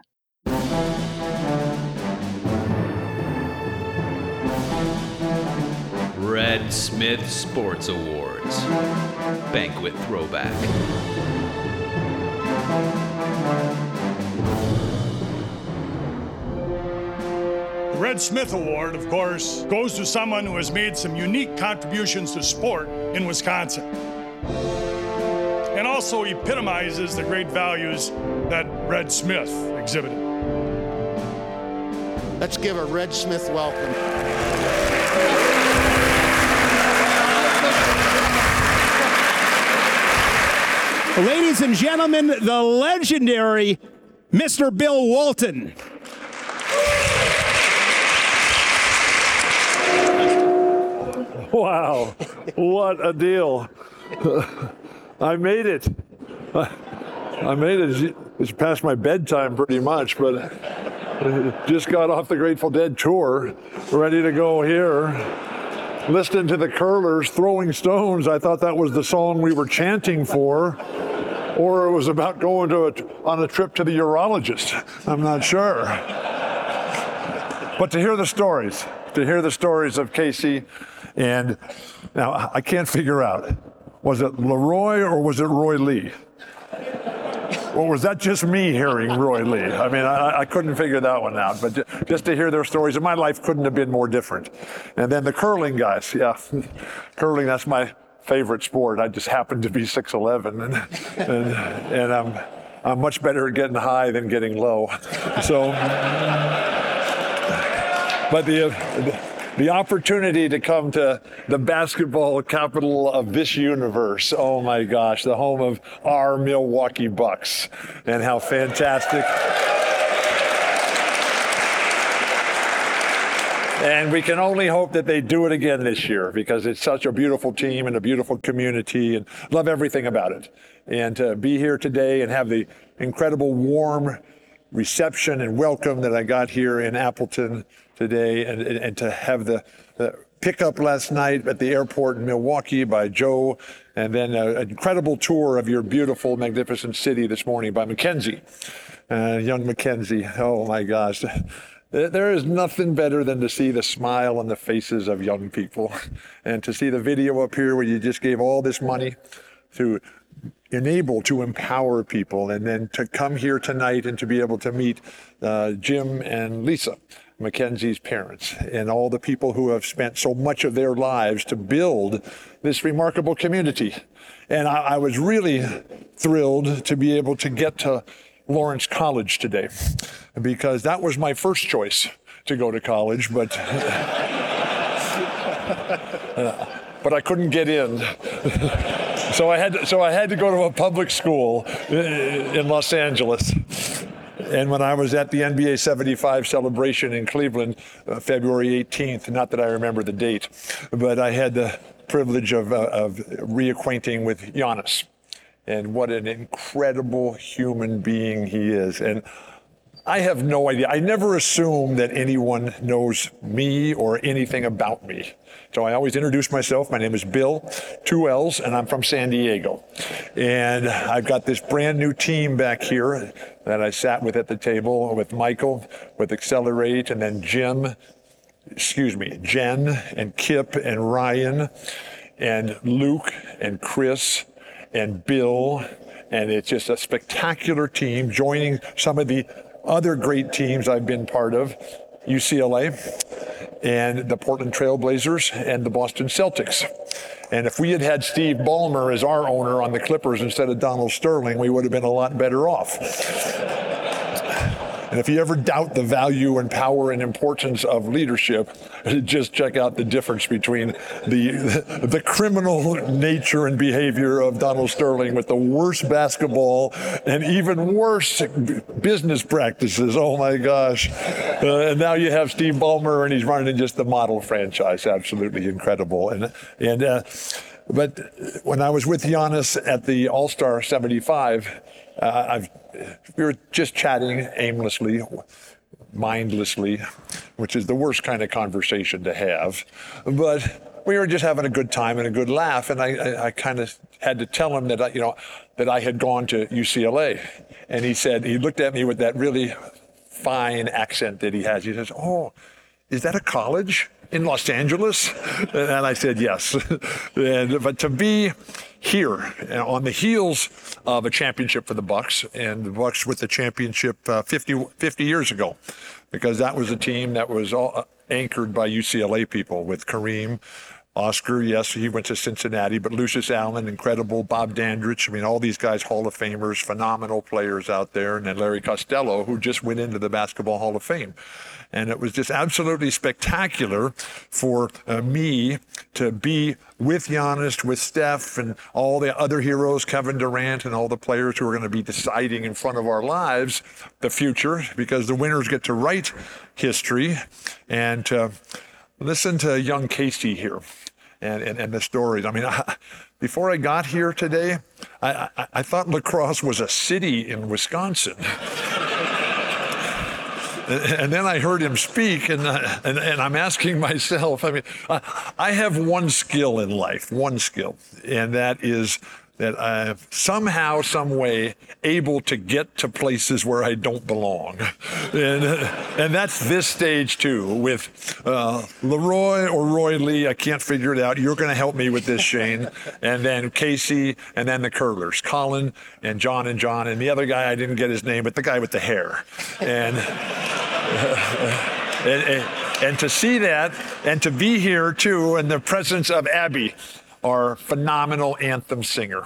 Red Smith Sports Awards. Banquet Throwback. The Red Smith Award, of course, goes to someone who has made some unique contributions to sport in Wisconsin, and also epitomizes the great values that Red Smith exhibited. Let's give a Red Smith welcome. Ladies and gentlemen, the legendary Mr. Bill Walton. Wow, what a deal. I made it. I made it. It's past my bedtime pretty much, but just got off the Grateful Dead tour, ready to go here. Listening to the Curlers throwing stones, I thought that was the song we were chanting for, or it was about going to on a trip to the urologist. I'm not sure. But to hear the stories of Casey, and now I can't figure out, was it Leroy or was it Roy Lee? Or was that just me hearing Roy Lee? I mean, I couldn't figure that one out, but just to hear their stories, and my life couldn't have been more different. And then the curling guys, yeah. Curling, that's my favorite sport. I just happen to be 6'11", and I'm much better at getting high than getting low. So, but the opportunity to come to the basketball capital of this universe, oh my gosh, the home of our Milwaukee Bucks, and how fantastic. And we can only hope that they do it again this year, because it's such a beautiful team and a beautiful community, and love everything about it. And to be here today and have the incredible warm reception and welcome that I got here in Appleton today, and to have the pickup last night at the airport in Milwaukee by Joe, and then an incredible tour of your beautiful, magnificent city this morning by Mackenzie, young Mackenzie. Oh my gosh. There is nothing better than to see the smile on the faces of young people, and to see the video up here where you just gave all this money to enable, to empower people, and then to come here tonight and to be able to meet Jim and Lisa, Mackenzie's parents, and all the people who have spent so much of their lives to build this remarkable community. And I was really thrilled to be able to get to Lawrence College today, because that was my first choice to go to college, but but I couldn't get in. So I had to go to a public school in Los Angeles. And when I was at the NBA 75 celebration in Cleveland, February 18th, not that I remember the date, but I had the privilege of reacquainting with Giannis, and what an incredible human being he is. And I have no idea. I never assume that anyone knows me or anything about me. So I always introduce myself. My name is Bill, two L's, and I'm from San Diego. And I've got this brand new team back here that I sat with at the table with Michael, with Accelerate, and then Jen and Kip and Ryan and Luke and Chris and Bill. And it's just a spectacular team, joining some of the other great teams I've been part of, UCLA and the Portland Trail Blazers and the Boston Celtics. And if we had had Steve Ballmer as our owner on the Clippers instead of Donald Sterling, we would have been a lot better off. And if you ever doubt the value and power and importance of leadership, just check out the difference between the criminal nature and behavior of Donald Sterling with the worst basketball and even worse business practices. Oh my gosh. And now you have Steve Ballmer, and he's running just the model franchise. Absolutely incredible. But when I was with Giannis at the All-Star 75, we were just chatting aimlessly, mindlessly, which is the worst kind of conversation to have. But we were just having a good time and a good laugh. And I kind of had to tell him that I had gone to UCLA. And he said, he looked at me with that really fine accent that he has. He says, "Oh, is that a college in Los Angeles?" And I said, "Yes." But to be here on the heels of a championship for the Bucks, and the Bucks with the championship 50 years ago, because that was a team that was all anchored by UCLA people with Kareem, Oscar, yes, he went to Cincinnati, but Lucius Allen, incredible, Bob Dandridge, I mean, all these guys, Hall of Famers, phenomenal players out there, and then Larry Costello, who just went into the Basketball Hall of Fame. And it was just absolutely spectacular for me to be with Giannis, with Steph, and all the other heroes, Kevin Durant, and all the players who are going to be deciding in front of our lives the future, because the winners get to write history, and to listen to young Casey here. And the stories. I mean, before I got here today, I thought La Crosse was a city in Wisconsin. And then I heard him speak, and I'm asking myself, I mean, I have one skill in life, and that is that I'm somehow, some way, able to get to places where I don't belong. And that's this stage, too, with Leroy or Roy Lee. I can't figure it out. You're going to help me with this, Shane. And then Casey, and then the curlers, Colin and John, and the other guy, I didn't get his name, but the guy with the hair. And to see that, and to be here, too, in the presence of Abby, our phenomenal anthem singer.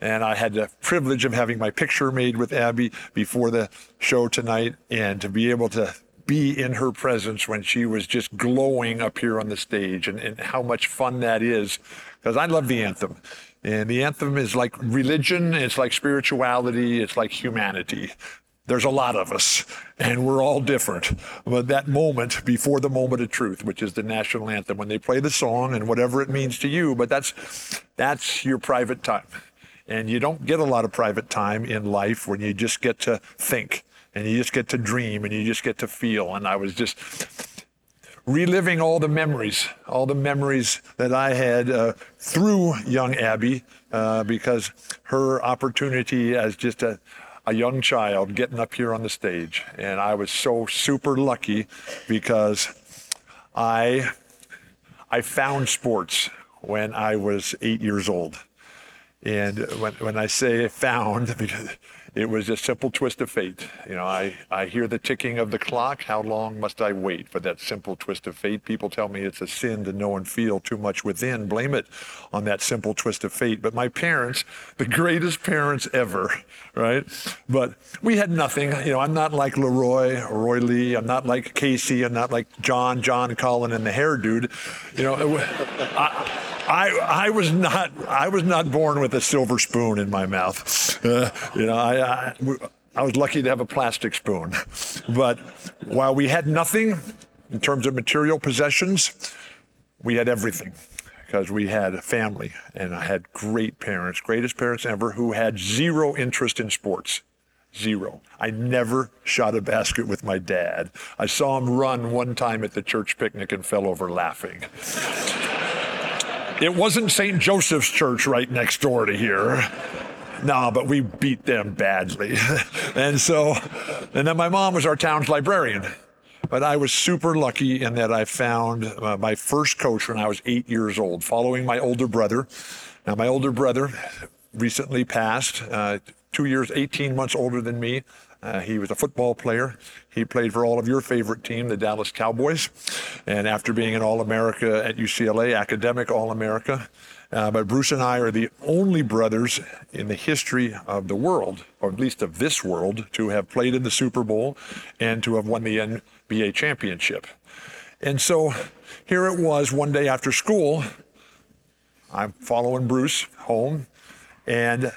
And I had the privilege of having my picture made with Abby before the show tonight, and to be able to be in her presence when she was just glowing up here on the stage, and how much fun that is, because I love the anthem. And the anthem is like religion, it's like spirituality, it's like humanity. There's a lot of us, and we're all different. But that moment before the moment of truth, which is the national anthem, when they play the song and whatever it means to you, but that's your private time. And you don't get a lot of private time in life when you just get to think, and you just get to dream, and you just get to feel. And I was just reliving all the memories that I had through young Abby, because her opportunity as just a young child getting up here on the stage. And I was so super lucky, because I found sports when I was 8 years old. And when I say found, because it was a simple twist of fate. You know, I hear the ticking of the clock. How long must I wait for that simple twist of fate? People tell me it's a sin to know and feel too much within. Blame it on that simple twist of fate. But my parents, the greatest parents ever, right? But we had nothing. You know, I'm not like Leroy or Roy Lee. I'm not like Casey. I'm not like John, Colin, and the hair dude. You know, I was not born with a silver spoon in my mouth. You know, I was lucky to have a plastic spoon. But while we had nothing in terms of material possessions, we had everything, because we had a family, and I had great parents, greatest parents ever, who had zero interest in sports. Zero. I never shot a basket with my dad. I saw him run one time at the church picnic and fell over laughing. It wasn't St. Joseph's Church right next door to here. No, but we beat them badly. And then my mom was our town's librarian. But I was super lucky in that I found my first coach when I was 8 years old, following my older brother. Now, my older brother recently passed, 2 years, 18 months older than me. He was a football player. He played for all of your favorite team, the Dallas Cowboys. And after being an All-America at UCLA, academic All-America, but Bruce and I are the only brothers in the history of the world, or at least of this world, to have played in the Super Bowl and to have won the NBA championship. And so here it was one day after school, I'm following Bruce home, and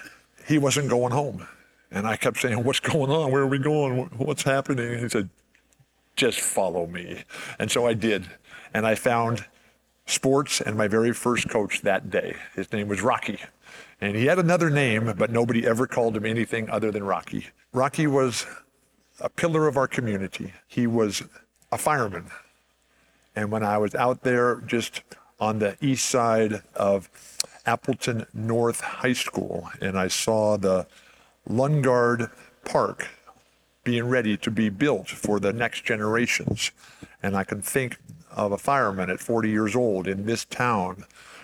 he wasn't going home. And I kept saying, "What's going on? Where are we going? What's happening?" And he said, "Just follow me." And so I did. And I found sports and my very first coach that day. His name was Rocky. And he had another name, but nobody ever called him anything other than Rocky. Rocky was a pillar of our community. He was a fireman. And when I was out there just on the east side of Appleton North High School, and I saw the Lundgaard Park being ready to be built for the next generations. And I can think of a fireman at 40 years old in this town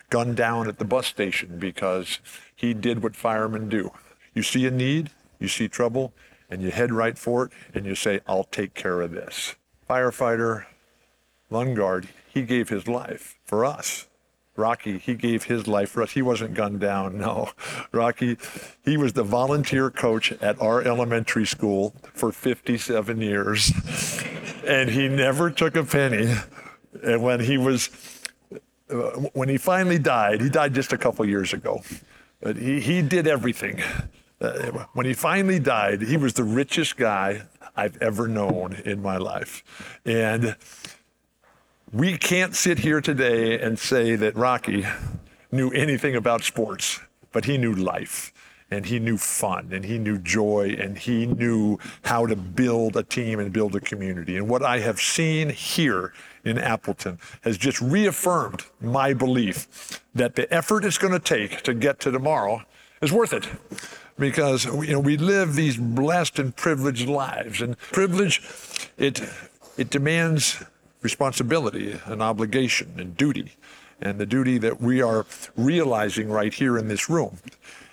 gunned down at the bus station because he did what firemen do. You see a need, you see trouble, and you head right for it, and you say, I'll take care of this. Firefighter Lundgaard, he gave his life for us. Rocky, he gave his life for us. He wasn't gunned down, no. Rocky, he was the volunteer coach at our elementary school for 57 years, and he never took a penny. And when he finally died, he died just a couple years ago. But he did everything. When he finally died, he was the richest guy I've ever known in my life. And we can't sit here today and say that Rocky knew anything about sports, but he knew life, and he knew fun, and he knew joy, and he knew how to build a team and build a community. And what I have seen here in Appleton has just reaffirmed my belief that the effort it's going to take to get to tomorrow is worth it, because we live these blessed and privileged lives, and privilege, it demands responsibility and obligation and duty, and the duty that we are realizing right here in this room.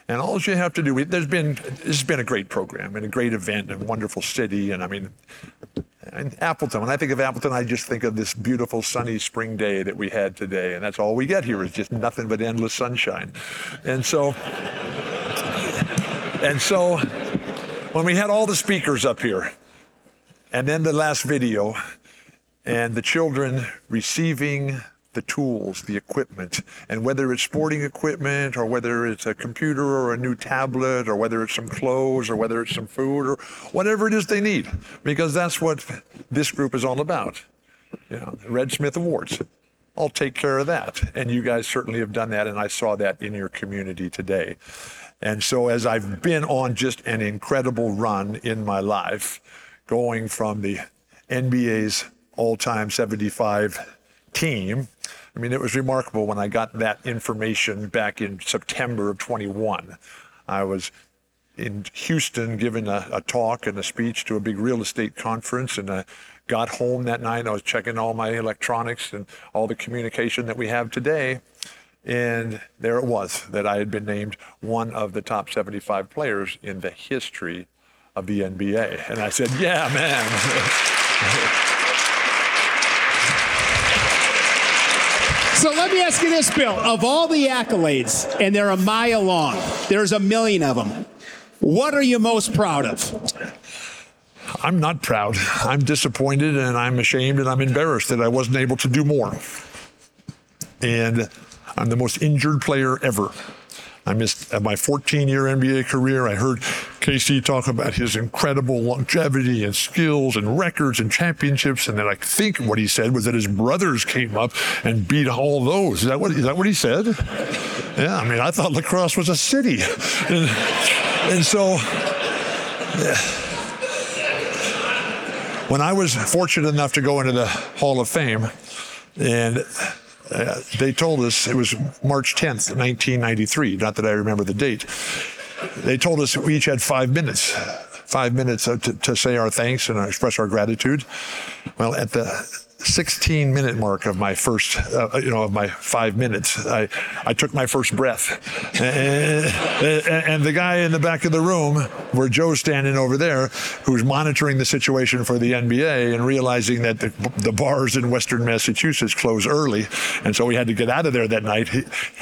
And all you have to do, this has been a great program and a great event and a wonderful city. And I mean, in Appleton, when I think of Appleton, I just think of this beautiful sunny spring day that we had today. And that's all we get here is just nothing but endless sunshine. And so, when we had all the speakers up here and then the last video and the children receiving the tools, the equipment, and whether it's sporting equipment or whether it's a computer or a new tablet or whether it's some clothes or whether it's some food or whatever it is they need, because that's what this group is all about. Red Smith Awards. I'll take care of that. And you guys certainly have done that, and I saw that in your community today. And so as I've been on just an incredible run in my life, going from the NBA's all-time 75 team. I mean, it was remarkable when I got that information back in September of 21. I was in Houston giving a talk and a speech to a big real estate conference, and I got home that night. I was checking all my electronics and all the communication that we have today, and there it was that I had been named one of the top 75 players in the history of the NBA. And I said, yeah, man. So let me ask you this, Bill. Of all the accolades, and they're a mile long, there's a million of them, what are you most proud of? I'm not proud. I'm disappointed, and I'm ashamed, and I'm embarrassed that I wasn't able to do more. And I'm the most injured player ever. I missed my 14-year NBA career. I heard KC talk about his incredible longevity and skills and records and championships. And then I think what he said was that his brothers came up and beat all those. Is that what he said? Yeah, I mean, I thought lacrosse was a city. And so when I was fortunate enough to go into the Hall of Fame, and they told us it was March 10th, 1993, not that I remember the date. They told us we each had 5 minutes, 5 minutes to say our thanks and express our gratitude. Well, at the 16-minute mark of my first, of my 5 minutes, I took my first breath. And the guy in the back of the room, where Joe's standing over there, who's monitoring the situation for the NBA and realizing that the bars in Western Massachusetts close early, and so we had to get out of there that night.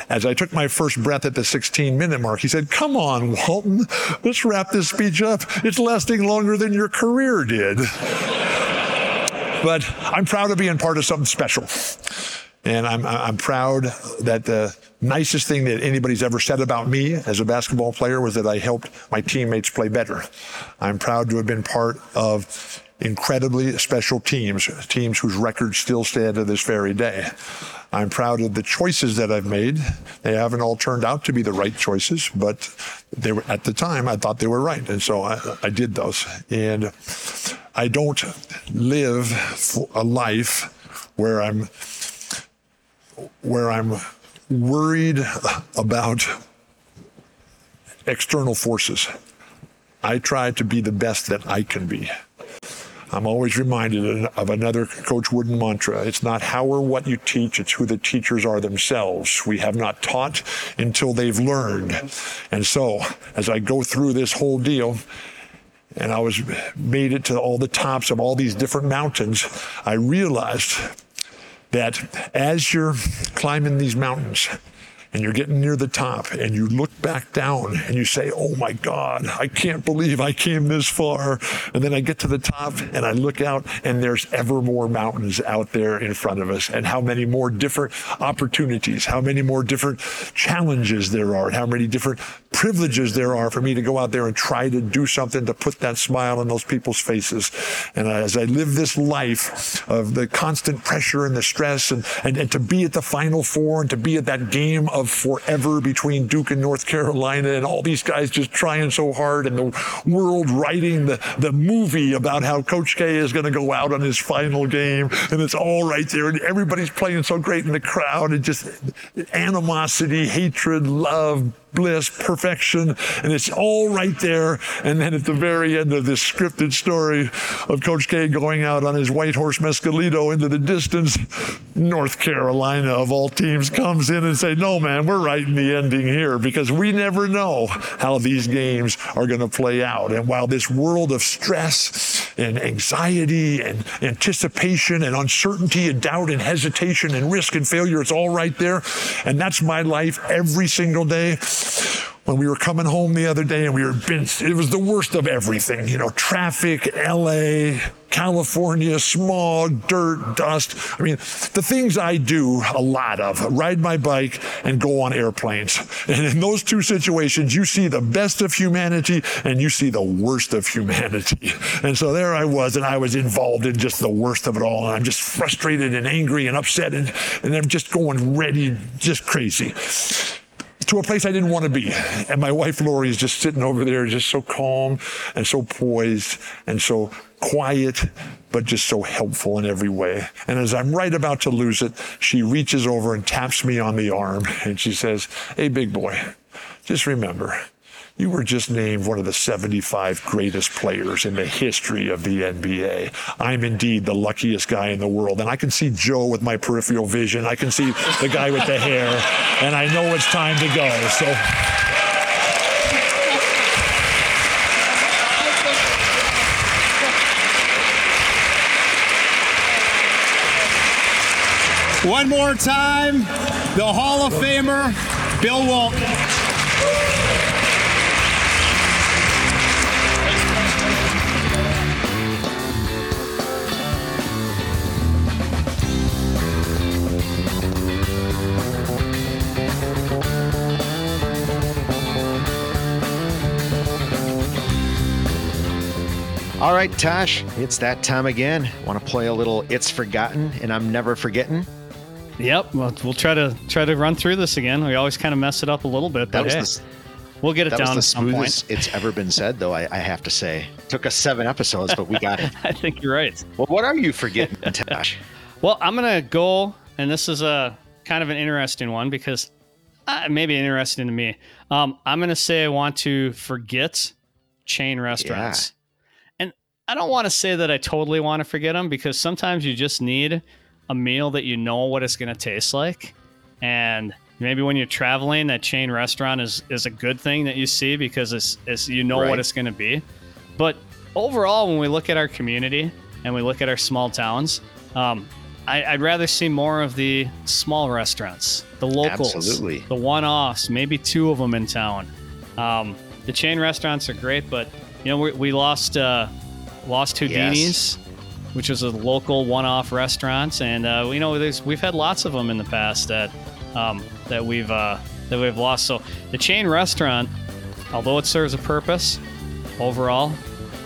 As I took my first breath at the 16-minute mark, he said, "Come on, Walton, let's wrap this speech up. It's lasting longer than your career did." But I'm proud of being part of something special. And I'm proud that the nicest thing that anybody's ever said about me as a basketball player was that I helped my teammates play better. I'm proud to have been part of incredibly special teams whose records still stand to this very day. I'm proud of the choices that I've made. They haven't all turned out to be the right choices, but they were, at the time, I thought they were right, and so I did those. And I don't live a life where I'm worried about external forces. I try to be the best that I can be. I'm always reminded of another Coach Wooden mantra. It's not how or what you teach, it's who the teachers are themselves. We have not taught until they've learned. And so, as I go through this whole deal, and I was made it to all the tops of all these different mountains, I realized that as you're climbing these mountains, and you're getting near the top, and you look back down, and you say, oh my God, I can't believe I came this far. And then I get to the top, and I look out, and there's ever more mountains out there in front of us, and how many more different opportunities, how many more different challenges there are, and how many different privileges there are for me to go out there and try to do something to put that smile on those people's faces. And as I live this life of the constant pressure and the stress, and to be at the Final Four, and to be at that game of forever between Duke and North Carolina, and all these guys just trying so hard, and the world writing the movie about how Coach K is going to go out on his final game, and it's all right there, and everybody's playing so great in the crowd, and just animosity, hatred, love, bliss, perfection, and it's all right there. And then at the very end of this scripted story of Coach K going out on his white horse Mescalito into the distance, North Carolina of all teams comes in and say, no man, we're writing the ending here, because we never know how these games are going to play out. And while this world of stress and anxiety and anticipation and uncertainty and doubt and hesitation and risk and failure, it's all right there. And that's my life every single day. When we were coming home the other day, and it was the worst of everything, traffic, LA, California, smog, dirt, dust. I mean, the things I do a lot of, ride my bike and go on airplanes. And in those two situations, you see the best of humanity and you see the worst of humanity. And so there I was, and I was involved in just the worst of it all. And I'm just frustrated and angry and upset, and I'm just going ready, just crazy, to a place I didn't want to be. And my wife, Lori, is just sitting over there, just so calm and so poised and so quiet, but just so helpful in every way. And as I'm right about to lose it, she reaches over and taps me on the arm. And she says, hey, big boy, just remember, you were just named one of the 75 greatest players in the history of the NBA. I'm indeed the luckiest guy in the world. And I can see Joe with my peripheral vision. I can see the guy with the hair. And I know it's time to go. So one more time, the Hall of Famer, Bill Walton. All right, Tosh, it's that time again. Want to play a little It's Forgotten and I'm Never Forgetting? Yep, well, we'll try to run through this again. We always kind of mess it up a little bit, but we'll get it down at some point. That was the smoothest it's ever been said, though, I have to say. It took us 7 episodes, but we got it. I think you're right. Well, what are you forgetting, Tosh? Well, I'm going to go, and this is a kind of an interesting one because it may be interesting to me. I'm going to say I want to forget chain restaurants. Yeah. I don't want to say that I totally want to forget them, because sometimes you just need a meal that you know what it's going to taste like. And maybe when you're traveling, that chain restaurant is a good thing that you see, because it's you know what it's going to be. But overall, when we look at our community and we look at our small towns, I'd rather see more of the small restaurants, the locals, absolutely, the one-offs, maybe 2 of them in town. The chain restaurants are great, but we lost... Lost Houdini's, yes, which is a local one-off restaurant, and we've had lots of them in the past that we've lost. So the chain restaurant, although it serves a purpose, overall,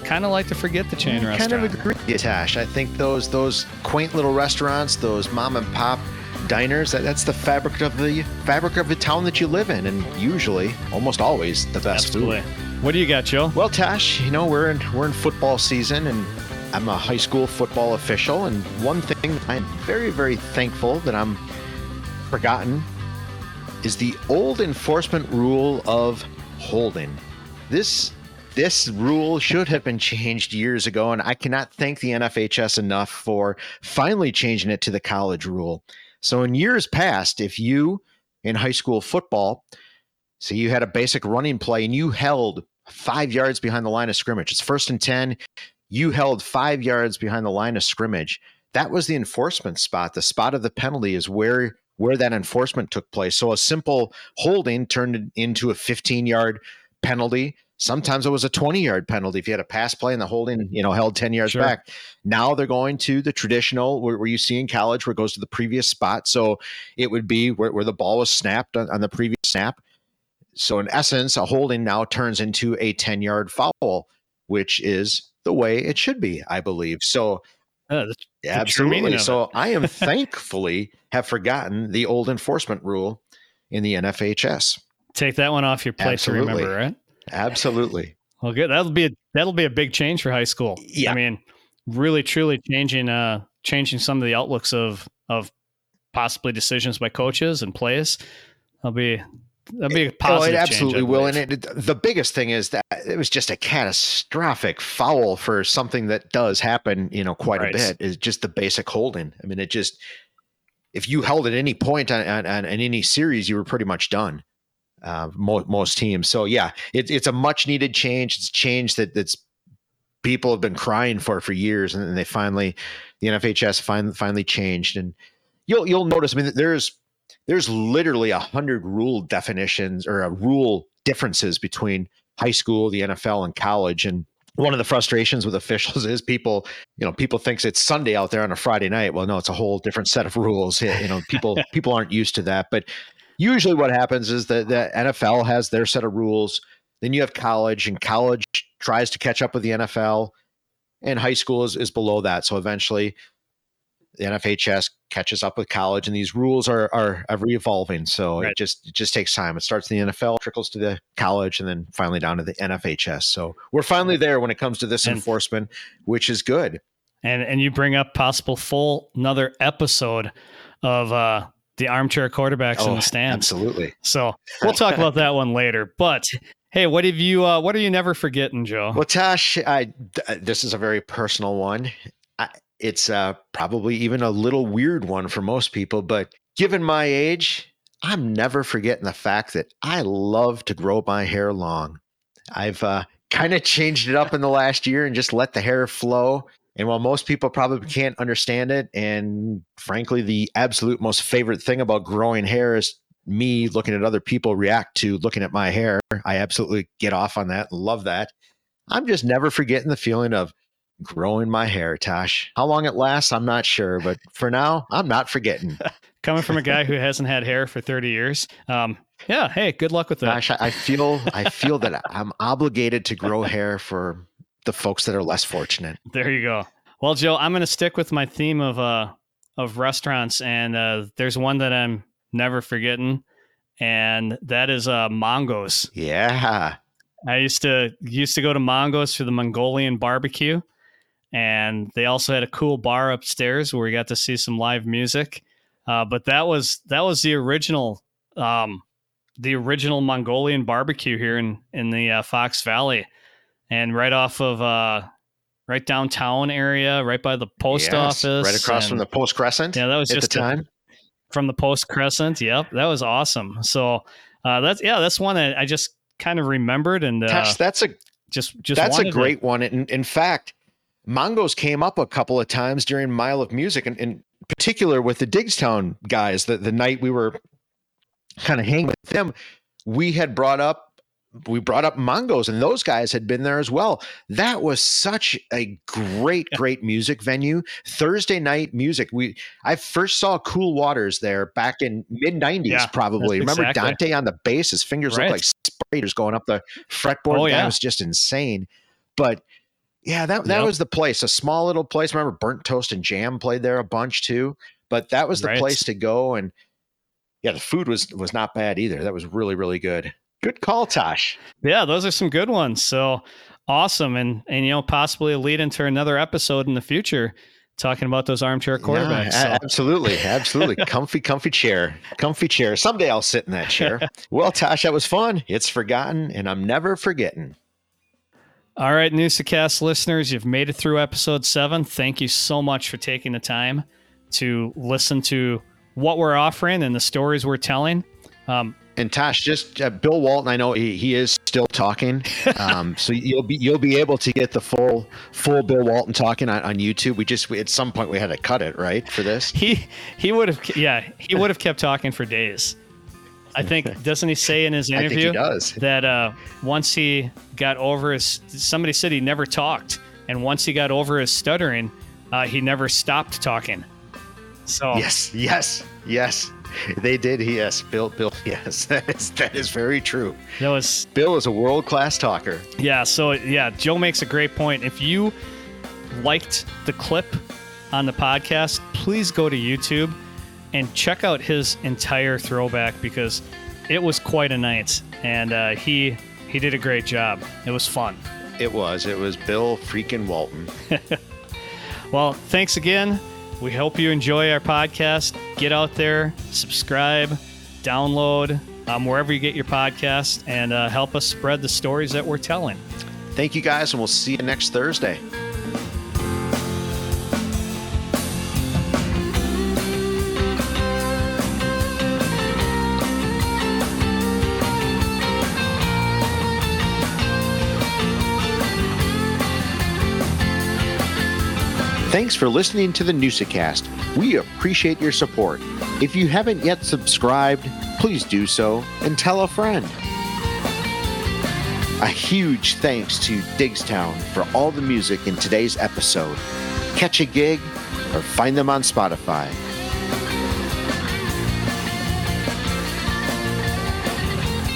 kind of like to forget the chain restaurant. Kind of agree with you, Tash. I think those quaint little restaurants, those mom and pop diners, that's the fabric of the town that you live in, and usually, almost always, the best, absolutely, food. What do you got, Joe? Well, Tash, we're in football season, and I'm a high school football official, and one thing I'm very, very thankful that I'm forgotten is the old enforcement rule of holding. This rule should have been changed years ago, and I cannot thank the NFHS enough for finally changing it to the college rule. So in years past, if you, in high school football, say you had a basic running play and you held 5 yards behind the line of scrimmage, it's 1st and 10, you held 5 yards behind the line of scrimmage. That was the enforcement spot. The spot of the penalty is where that enforcement took place. So a simple holding turned into a 15-yard penalty. Sometimes it was a 20-yard penalty if you had a pass play and the holding, held 10 yards sure. back. Now they're going to the traditional where you see in college where it goes to the previous spot. So it would be where the ball was snapped on the previous snap. So in essence, a holding now turns into a 10-yard foul, which is the way it should be, I believe. So absolutely. So I am thankfully have forgotten the old enforcement rule in the NFHS. Take that one off your plate to remember, right? Absolutely. Well, good. That'll be a big change for high school. Yeah. I mean, really, truly changing some of the outlooks of possibly decisions by coaches and plays. That'll be a positive. It absolutely change, will. And the biggest thing is that it was just a catastrophic foul for something that does happen, quite right. a bit. Is just the basic holding. I mean, it just if you held at any point on in any series, you were pretty much done. Most teams. So yeah, it's a much needed change. It's a change that's people have been crying for years. And then they the NFHS finally changed. And you'll notice, I mean, there's literally 100 rule definitions or rule differences between high school, the NFL and college. And one of the frustrations with officials is people thinks it's Sunday out there on a Friday night. Well, no, it's a whole different set of rules. People aren't used to that, but usually what happens is that the NFL has their set of rules. Then you have college, and college tries to catch up with the NFL, and high school is below that. So eventually the NFHS catches up with college, and these rules are ever evolving. So right. it just takes time. It starts in the NFL, trickles to the college, and then finally down to the NFHS. So we're finally there when it comes to this enforcement, which is good. And you bring up possible full another episode of the armchair quarterbacks in the stands. Absolutely. So we'll talk about that one later, but hey, what are you never forgetting, Joe? Well, Tosh, this is a very personal one. It's probably even a little weird one for most people, but given my age, I'm never forgetting the fact that I love to grow my hair long. I've kind of changed it up in the last year and just let the hair flow. And while most people probably can't understand it, and frankly, the absolute most favorite thing about growing hair is me looking at other people react to looking at my hair. I absolutely get off on that, love that. I'm just never forgetting the feeling of growing my hair, Tosh. How long it lasts, I'm not sure, but for now, I'm not forgetting. Coming from a guy who hasn't had hair for 30 years, yeah, hey, good luck with that. Gosh, I feel that I'm obligated to grow hair for the folks that are less fortunate. There you go. Well, Joe, I'm going to stick with my theme of restaurants, and there's one that I'm never forgetting, and that is Mongo's. Yeah, I used to go to Mongo's for the Mongolian barbecue, and they also had a cool bar upstairs where we got to see some live music. But that was the original Mongolian barbecue here in the Fox Valley. And right off of right downtown area, right by the post office, right across from the Post Crescent. Yeah, that was just the time from the Post Crescent. Yep, that was awesome. So that's one that I just kind of remembered. And Tash, that's a great one. In fact, Mongo's came up a couple of times during Mile of Music, and in particular with the Digstown guys. The night we were kind of hanging with them, we brought up Mongo's, and those guys had been there as well. That was such a great music venue. Thursday night music. I first saw Cool Waters there back in mid-90s, probably. Remember Dante on the bass? His fingers looked like spiders going up the fretboard. Oh, yeah. That was just insane. But yeah, that was the place. A small little place. Remember Burnt Toast and Jam played there a bunch too. But that was the place to go. And yeah, the food was not bad either. That was really, really good. Good call, Tosh. Yeah, those are some good ones. So awesome. And you know, possibly a lead into another episode in the future talking about those armchair quarterbacks. Yeah, absolutely. Absolutely. comfy chair. Someday I'll sit in that chair. Well, Tosh, that was fun. It's forgotten and I'm never forgetting. All right, NEWSA-Cast listeners, you've made it through episode 7. Thank you so much for taking the time to listen to what we're offering and the stories we're telling. And Tosh, just Bill Walton, I know he is still talking, so you'll be able to get the full Bill Walton talking on YouTube. We at some point we had to cut it, right, for this. He would have kept talking for days. I think, doesn't he say in his interview that once he got over his, somebody said he never talked, and once he got over his stuttering, he never stopped talking. So yes. They did. Yes. Bill. Yes. That is very true. Bill is a world-class talker. Yeah. So yeah, Joe makes a great point. If you liked the clip on the podcast, please go to YouTube and check out his entire throwback, because it was quite a night, and he did a great job. It was fun. It was Bill freaking Walton. Well, thanks again. We hope you enjoy our podcast. Get out there, subscribe, download, wherever you get your podcast, and help us spread the stories that we're telling. Thank you guys, and we'll see you next Thursday. Thanks for listening to the NEWSA-Cast. We appreciate your support. If you haven't yet subscribed, please do so and tell a friend. A huge thanks to Digstown for all the music in today's episode. Catch a gig or find them on Spotify.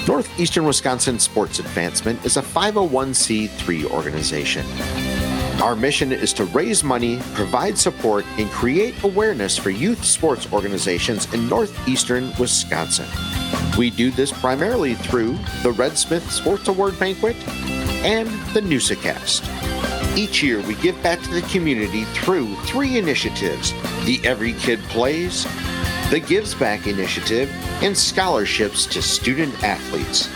Northeastern Wisconsin Sports Advancement is a 501c3 organization. Our mission is to raise money, provide support, and create awareness for youth sports organizations in northeastern Wisconsin. We do this primarily through the Red Smith Sports Award Banquet and the NEWSA-Cast. Each year, we give back to the community through 3 initiatives: the Every Kid Plays, the Gives Back Initiative, and scholarships to student athletes.